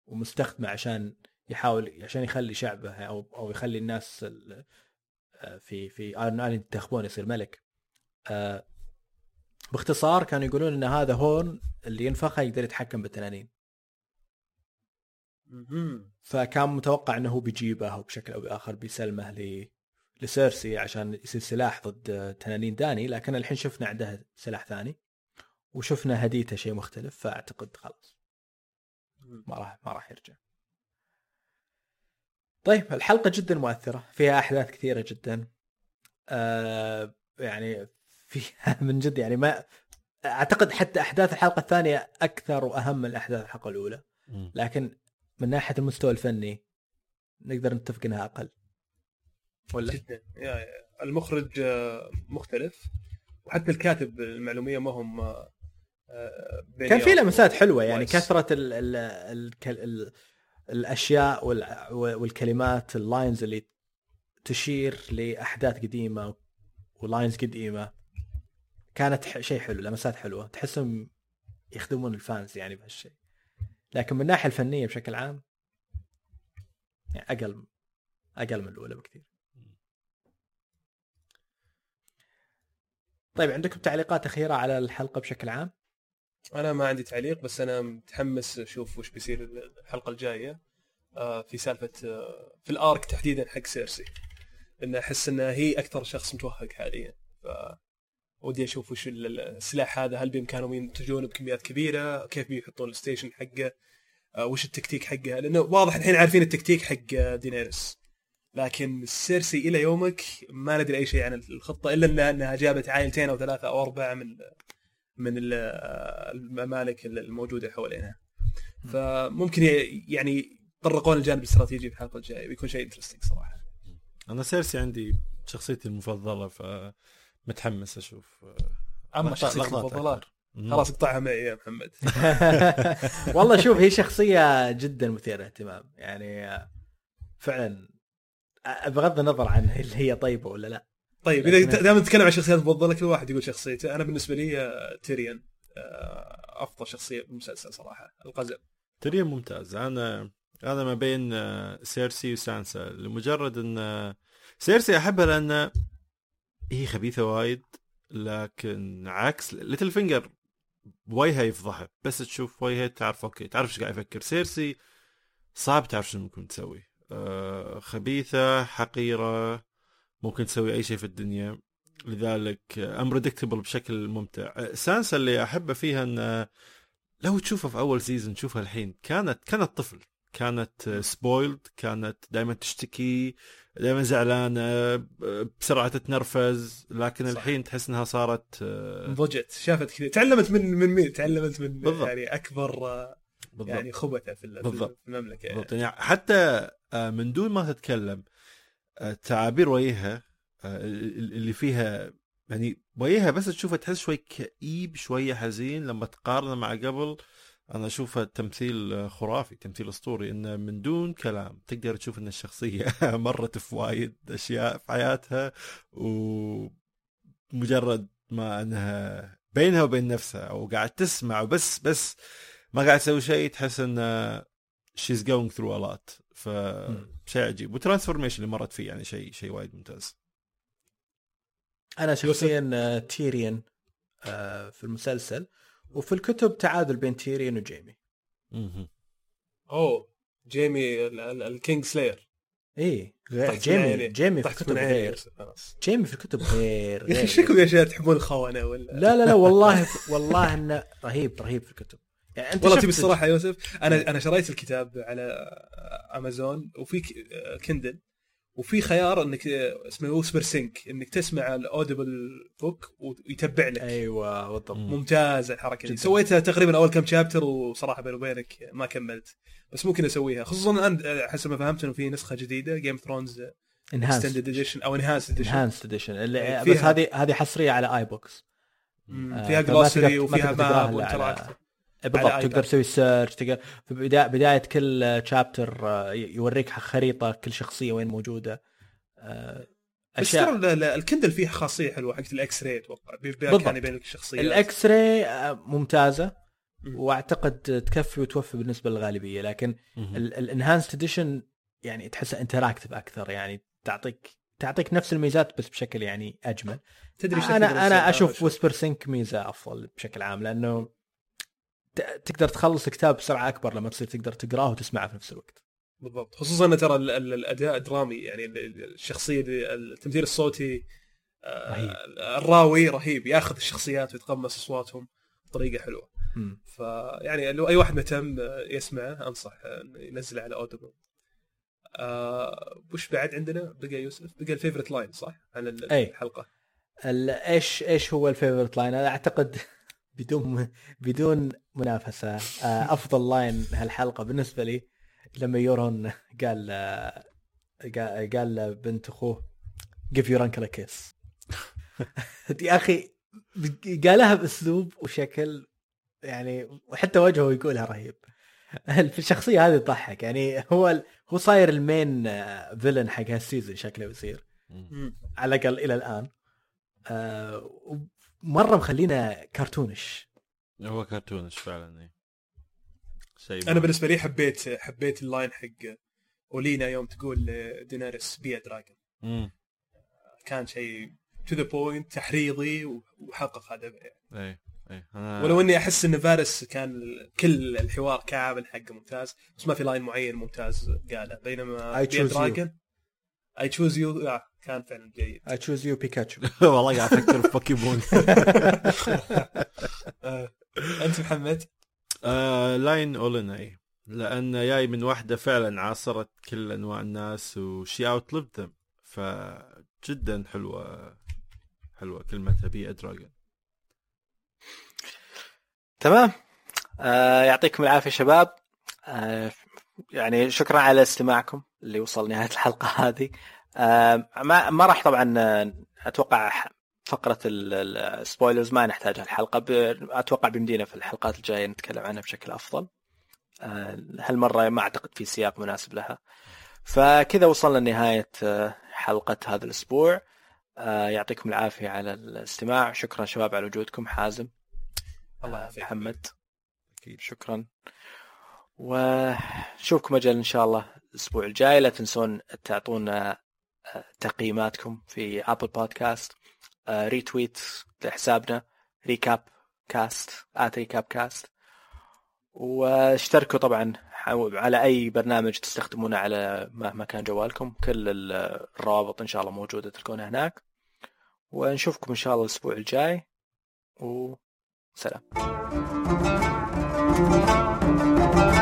ومستخدمه عشان يحاول، عشان يخلي شعبه او يخلي الناس في آيرن آيلاند ينتخبون يصير ملك. باختصار كانوا يقولون ان هذا هورن اللي ينفخه يقدر يتحكم بالتنانين. فكان متوقع انه هو بيجيبه وبشكل او باخر بيسلمه لسيرسي عشان يصير سلاح ضد تنانين داني، لكن الحين شفنا عندها سلاح ثاني وشفنا هديته شيء مختلف، فاعتقد خلاص ما راح يرجع. طيب، الحلقة جدا مؤثرة، فيها أحداث كثيرة جدا، يعني فيها من جد، يعني ما أعتقد حتى أحداث الحلقة الثانية أكثر وأهم من أحداث الحلقة الأولى، لكن من ناحية المستوى الفني نقدر نتفق إنها أقل ولا؟ جدا. المخرج مختلف، وحتى الكاتب المعلومية ما هم كان في لمسات حلوة يعني وايس. كثرة ال الأشياء والكلمات، اللاينز اللي تشير لأحداث قديمة ولاينز قديمة، كانت شيء حلو، لمسات حلوة، تحسهم يخدمون الفانز يعني بهالشيء. لكن من الناحية الفنية بشكل عام يعني أقل من الأولى بكثير. طيب، عندكم تعليقات أخيرة على الحلقة بشكل عام؟ أنا ما عندي تعليق، بس أنا متحمس أشوف وش بيصير الحلقة الجاية في سالفة في الآرك تحديدا حق سيرسي، لأن أحس أنها هي أكثر شخص متوهق حاليا، ودي أشوف وش السلاح هذا، هل بإمكانهم ينتجونه بكميات كبيرة، كيف بيحطون الستيشن حقه، وش التكتيك حقه، لأنه واضح الحين عارفين التكتيك حق دينيريس، لكن سيرسي إلى يومك ما ندري أي شيء عن الخطة، إلا أنها جابت عائلتين أو 3 أو 4 من الممالك الموجودة حوالينا، فممكن يعني يطرقون الجانب الاستراتيجي في الحلقة الجاية، ويكون شيء انترستينج صراحة. أنا سيرسي عندي شخصيتي المفضلة، فمتحمس أشوف. أما شخصيتي المفضلة خلاص اقطعها معي يا محمد. والله شوف، هي شخصية جدا مثيرة اهتمام يعني فعلا، بغض النظر عن هل هي طيبة ولا لا. طيب، إذا دائما نتكلم عن شخصيات مفضلة، كل واحد يقول شخصيته. أنا بالنسبة لي تيريون أفضل شخصية بالمسلسل صراحة، القزم. تيريون ممتاز. أنا ما بين سيرسي وسانسا، لمجرد أن سيرسي أحبها لأن هي خبيثة وايد، لكن عكس ليتل فينجر وايها يفضحه، بس تشوف وايها تعرف اوكي تعرف ايش قاعد يفكر. سيرسي صعب تعرف شو ممكن تسوي، خبيثة حقيرة ممكن تسوي اي شيء في الدنيا، لذلك امبريدكتبل بشكل ممتع. سانسا اللي احبه فيها ان لو تشوفها في اول سيزن تشوفها الحين كانت طفل، كانت سبويلد، كانت دائما تشتكي، دائما زعلانه، بسرعه تتنرفز، لكن صح. الحين تحس انها صارت نضجت، شافت كذا، تعلمت من مين، تعلمت من بالضبط. يعني اكبر بالضبط. يعني خبثه في المملكه بالضبط. يعني حتى من دون ما تتكلم تعابير وجهها اللي فيها، يعني وجهها بس تشوفها تحس شوي كئيب شويه حزين لما تقارنه مع قبل. أنا أشوف تمثيل خرافي، تمثيل أسطوري، إنه من دون كلام تقدر تشوف إن الشخصية مرت في وايد أشياء في حياتها، ومجرد ما أنها بينها وبين نفسها وقاعد تسمع وبس ما قاعد تسوي شيء، تحس إن she's going through a lot. فشيء عجيب، والترانسفورميشن اللي مرت فيه يعني شيء وايد ممتاز. أنا شخصيا تيريان في المسلسل، وفي الكتب تعادل بين تيريان وجيمي. أوه جيمي الكينج سلاير. إيه جيمي في الكتب غير. جيمي في الكتب غير. يا أخي شكلكم يا شباب تحبون خوانة ولا؟ لا والله إنه رهيب في الكتب. يعني أنت والله تبي الصراحة يا يوسف، أنا شريت الكتاب على أمازون وفي كندل، وفي خيار انك اسمه سبر سينك، انك تسمع الاوديبل بوك ويتبع لك. ايوه بالضبط، ممتازه الحركه دي، سويتها تقريبا اول كم شابتر، وصراحه بيني وبينك ما كملت، بس ممكن اسويها، خصوصا انا حسب ما فهمت انه في نسخه جديده جيم ثرونز ستاندرد اديشن او انهانسد اديشن، بس هذه حصريه على اي بوكس، فيها جلوسري وفيها ماب وانتراكتيف بالضبط، تقدر تسوي سيرش، تقدر في بداية كل شابتر يوريك خريطة كل شخصية وين موجودة. بس ترى الكندل فيه خاصية حلوة حقت الاكس راي، اتوقع بيبقى يعني بين الشخصيات الاكس راي ممتازة، واعتقد تكفي وتوفي بالنسبة للغالبية، لكن الانهانسد اديشن يعني تحسها انتراكتيف اكثر، يعني تعطيك نفس الميزات بس بشكل يعني اجمل. تدري انا اشوف ويسبر سينك ميزة افضل بشكل عام، لانه تقدر تخلص كتاب بسرعة أكبر لما تصير تقدر تقراه وتسمعه في نفس الوقت. بالضبط، خصوصاً أن ترى الأداء درامي، يعني الشخصية، التمثيل الصوتي رهيب. الراوي رهيب، يأخذ الشخصيات ويتقمص أصواتهم بطريقة حلوة. فيعني لو أي واحد مهتم يسمعه أنصح ينزله على أوديبل. وش بعد عندنا؟ بقى يوسف، بقى الفيفوريت لاين صح عن الحلقة. إيش هو الفيفوريت لاين؟ أنا أعتقد بدون منافسة أفضل لاين هالحلقة بالنسبة لي لما يورون قال لبنت أخوه give your uncle a kiss. يا أخي قالها بأسلوب وشكل يعني، وحتى وجهه يقولها رهيب. في الشخصية هذه تضحك، يعني هو صاير المين فيلن حق هالسيزون شكله يصير على الأقل إلى الآن. مرة مخلينا كرتونش، هو كرتونش فعلا شيء. أنا بالنسبة لي حبيت اللاين حق أولينا يوم تقول ديناريس بي دراجون، كان شيء to the point تحريضي وحقق هذا يعني. أي. ولو إني أحس إن فارس كان كل الحوار كامل حقه ممتاز، بس ما في لاين معين ممتاز قاله، بينما بي دراجون I choose you كان فعلا جيد. I choose you بيكاتشو. والله قاعد أفكر في بوكيمون. أنت محمد؟ لاين أوليناي، لأن جاي من واحدة فعلا عاصرت كل أنواع الناس وشي outlived them، فجدا حلوة كلمتها بي دراجون. تمام، يعطيكم العافية شباب، يعني شكرا على استماعكم اللي وصل نهاية الحلقة هذه. ما راح طبعا أتوقع فقرة السبويلرز ما نحتاجها الحلقة، أتوقع بمدينة في الحلقات الجاية نتكلم عنها بشكل أفضل. هالمرة ما أعتقد في سياق مناسب لها. فكذا وصلنا لنهاية حلقة هذا الأسبوع، يعطيكم العافية على الاستماع، شكرا شباب على وجودكم. حازم، الله يعافيك. محمد أكيد شكرا، ونشوفكم أجل إن شاء الله الأسبوع الجاي. لا تنسون تعطونا تقييماتكم في ابل بودكاست، ريتويت لحسابنا ريكاب كاست @recapcast، واشتركوا طبعا على اي برنامج تستخدمونه على مهما كان جوالكم، كل الروابط ان شاء الله موجوده تلقونها هناك، ونشوفكم ان شاء الله الاسبوع الجاي، وسلام.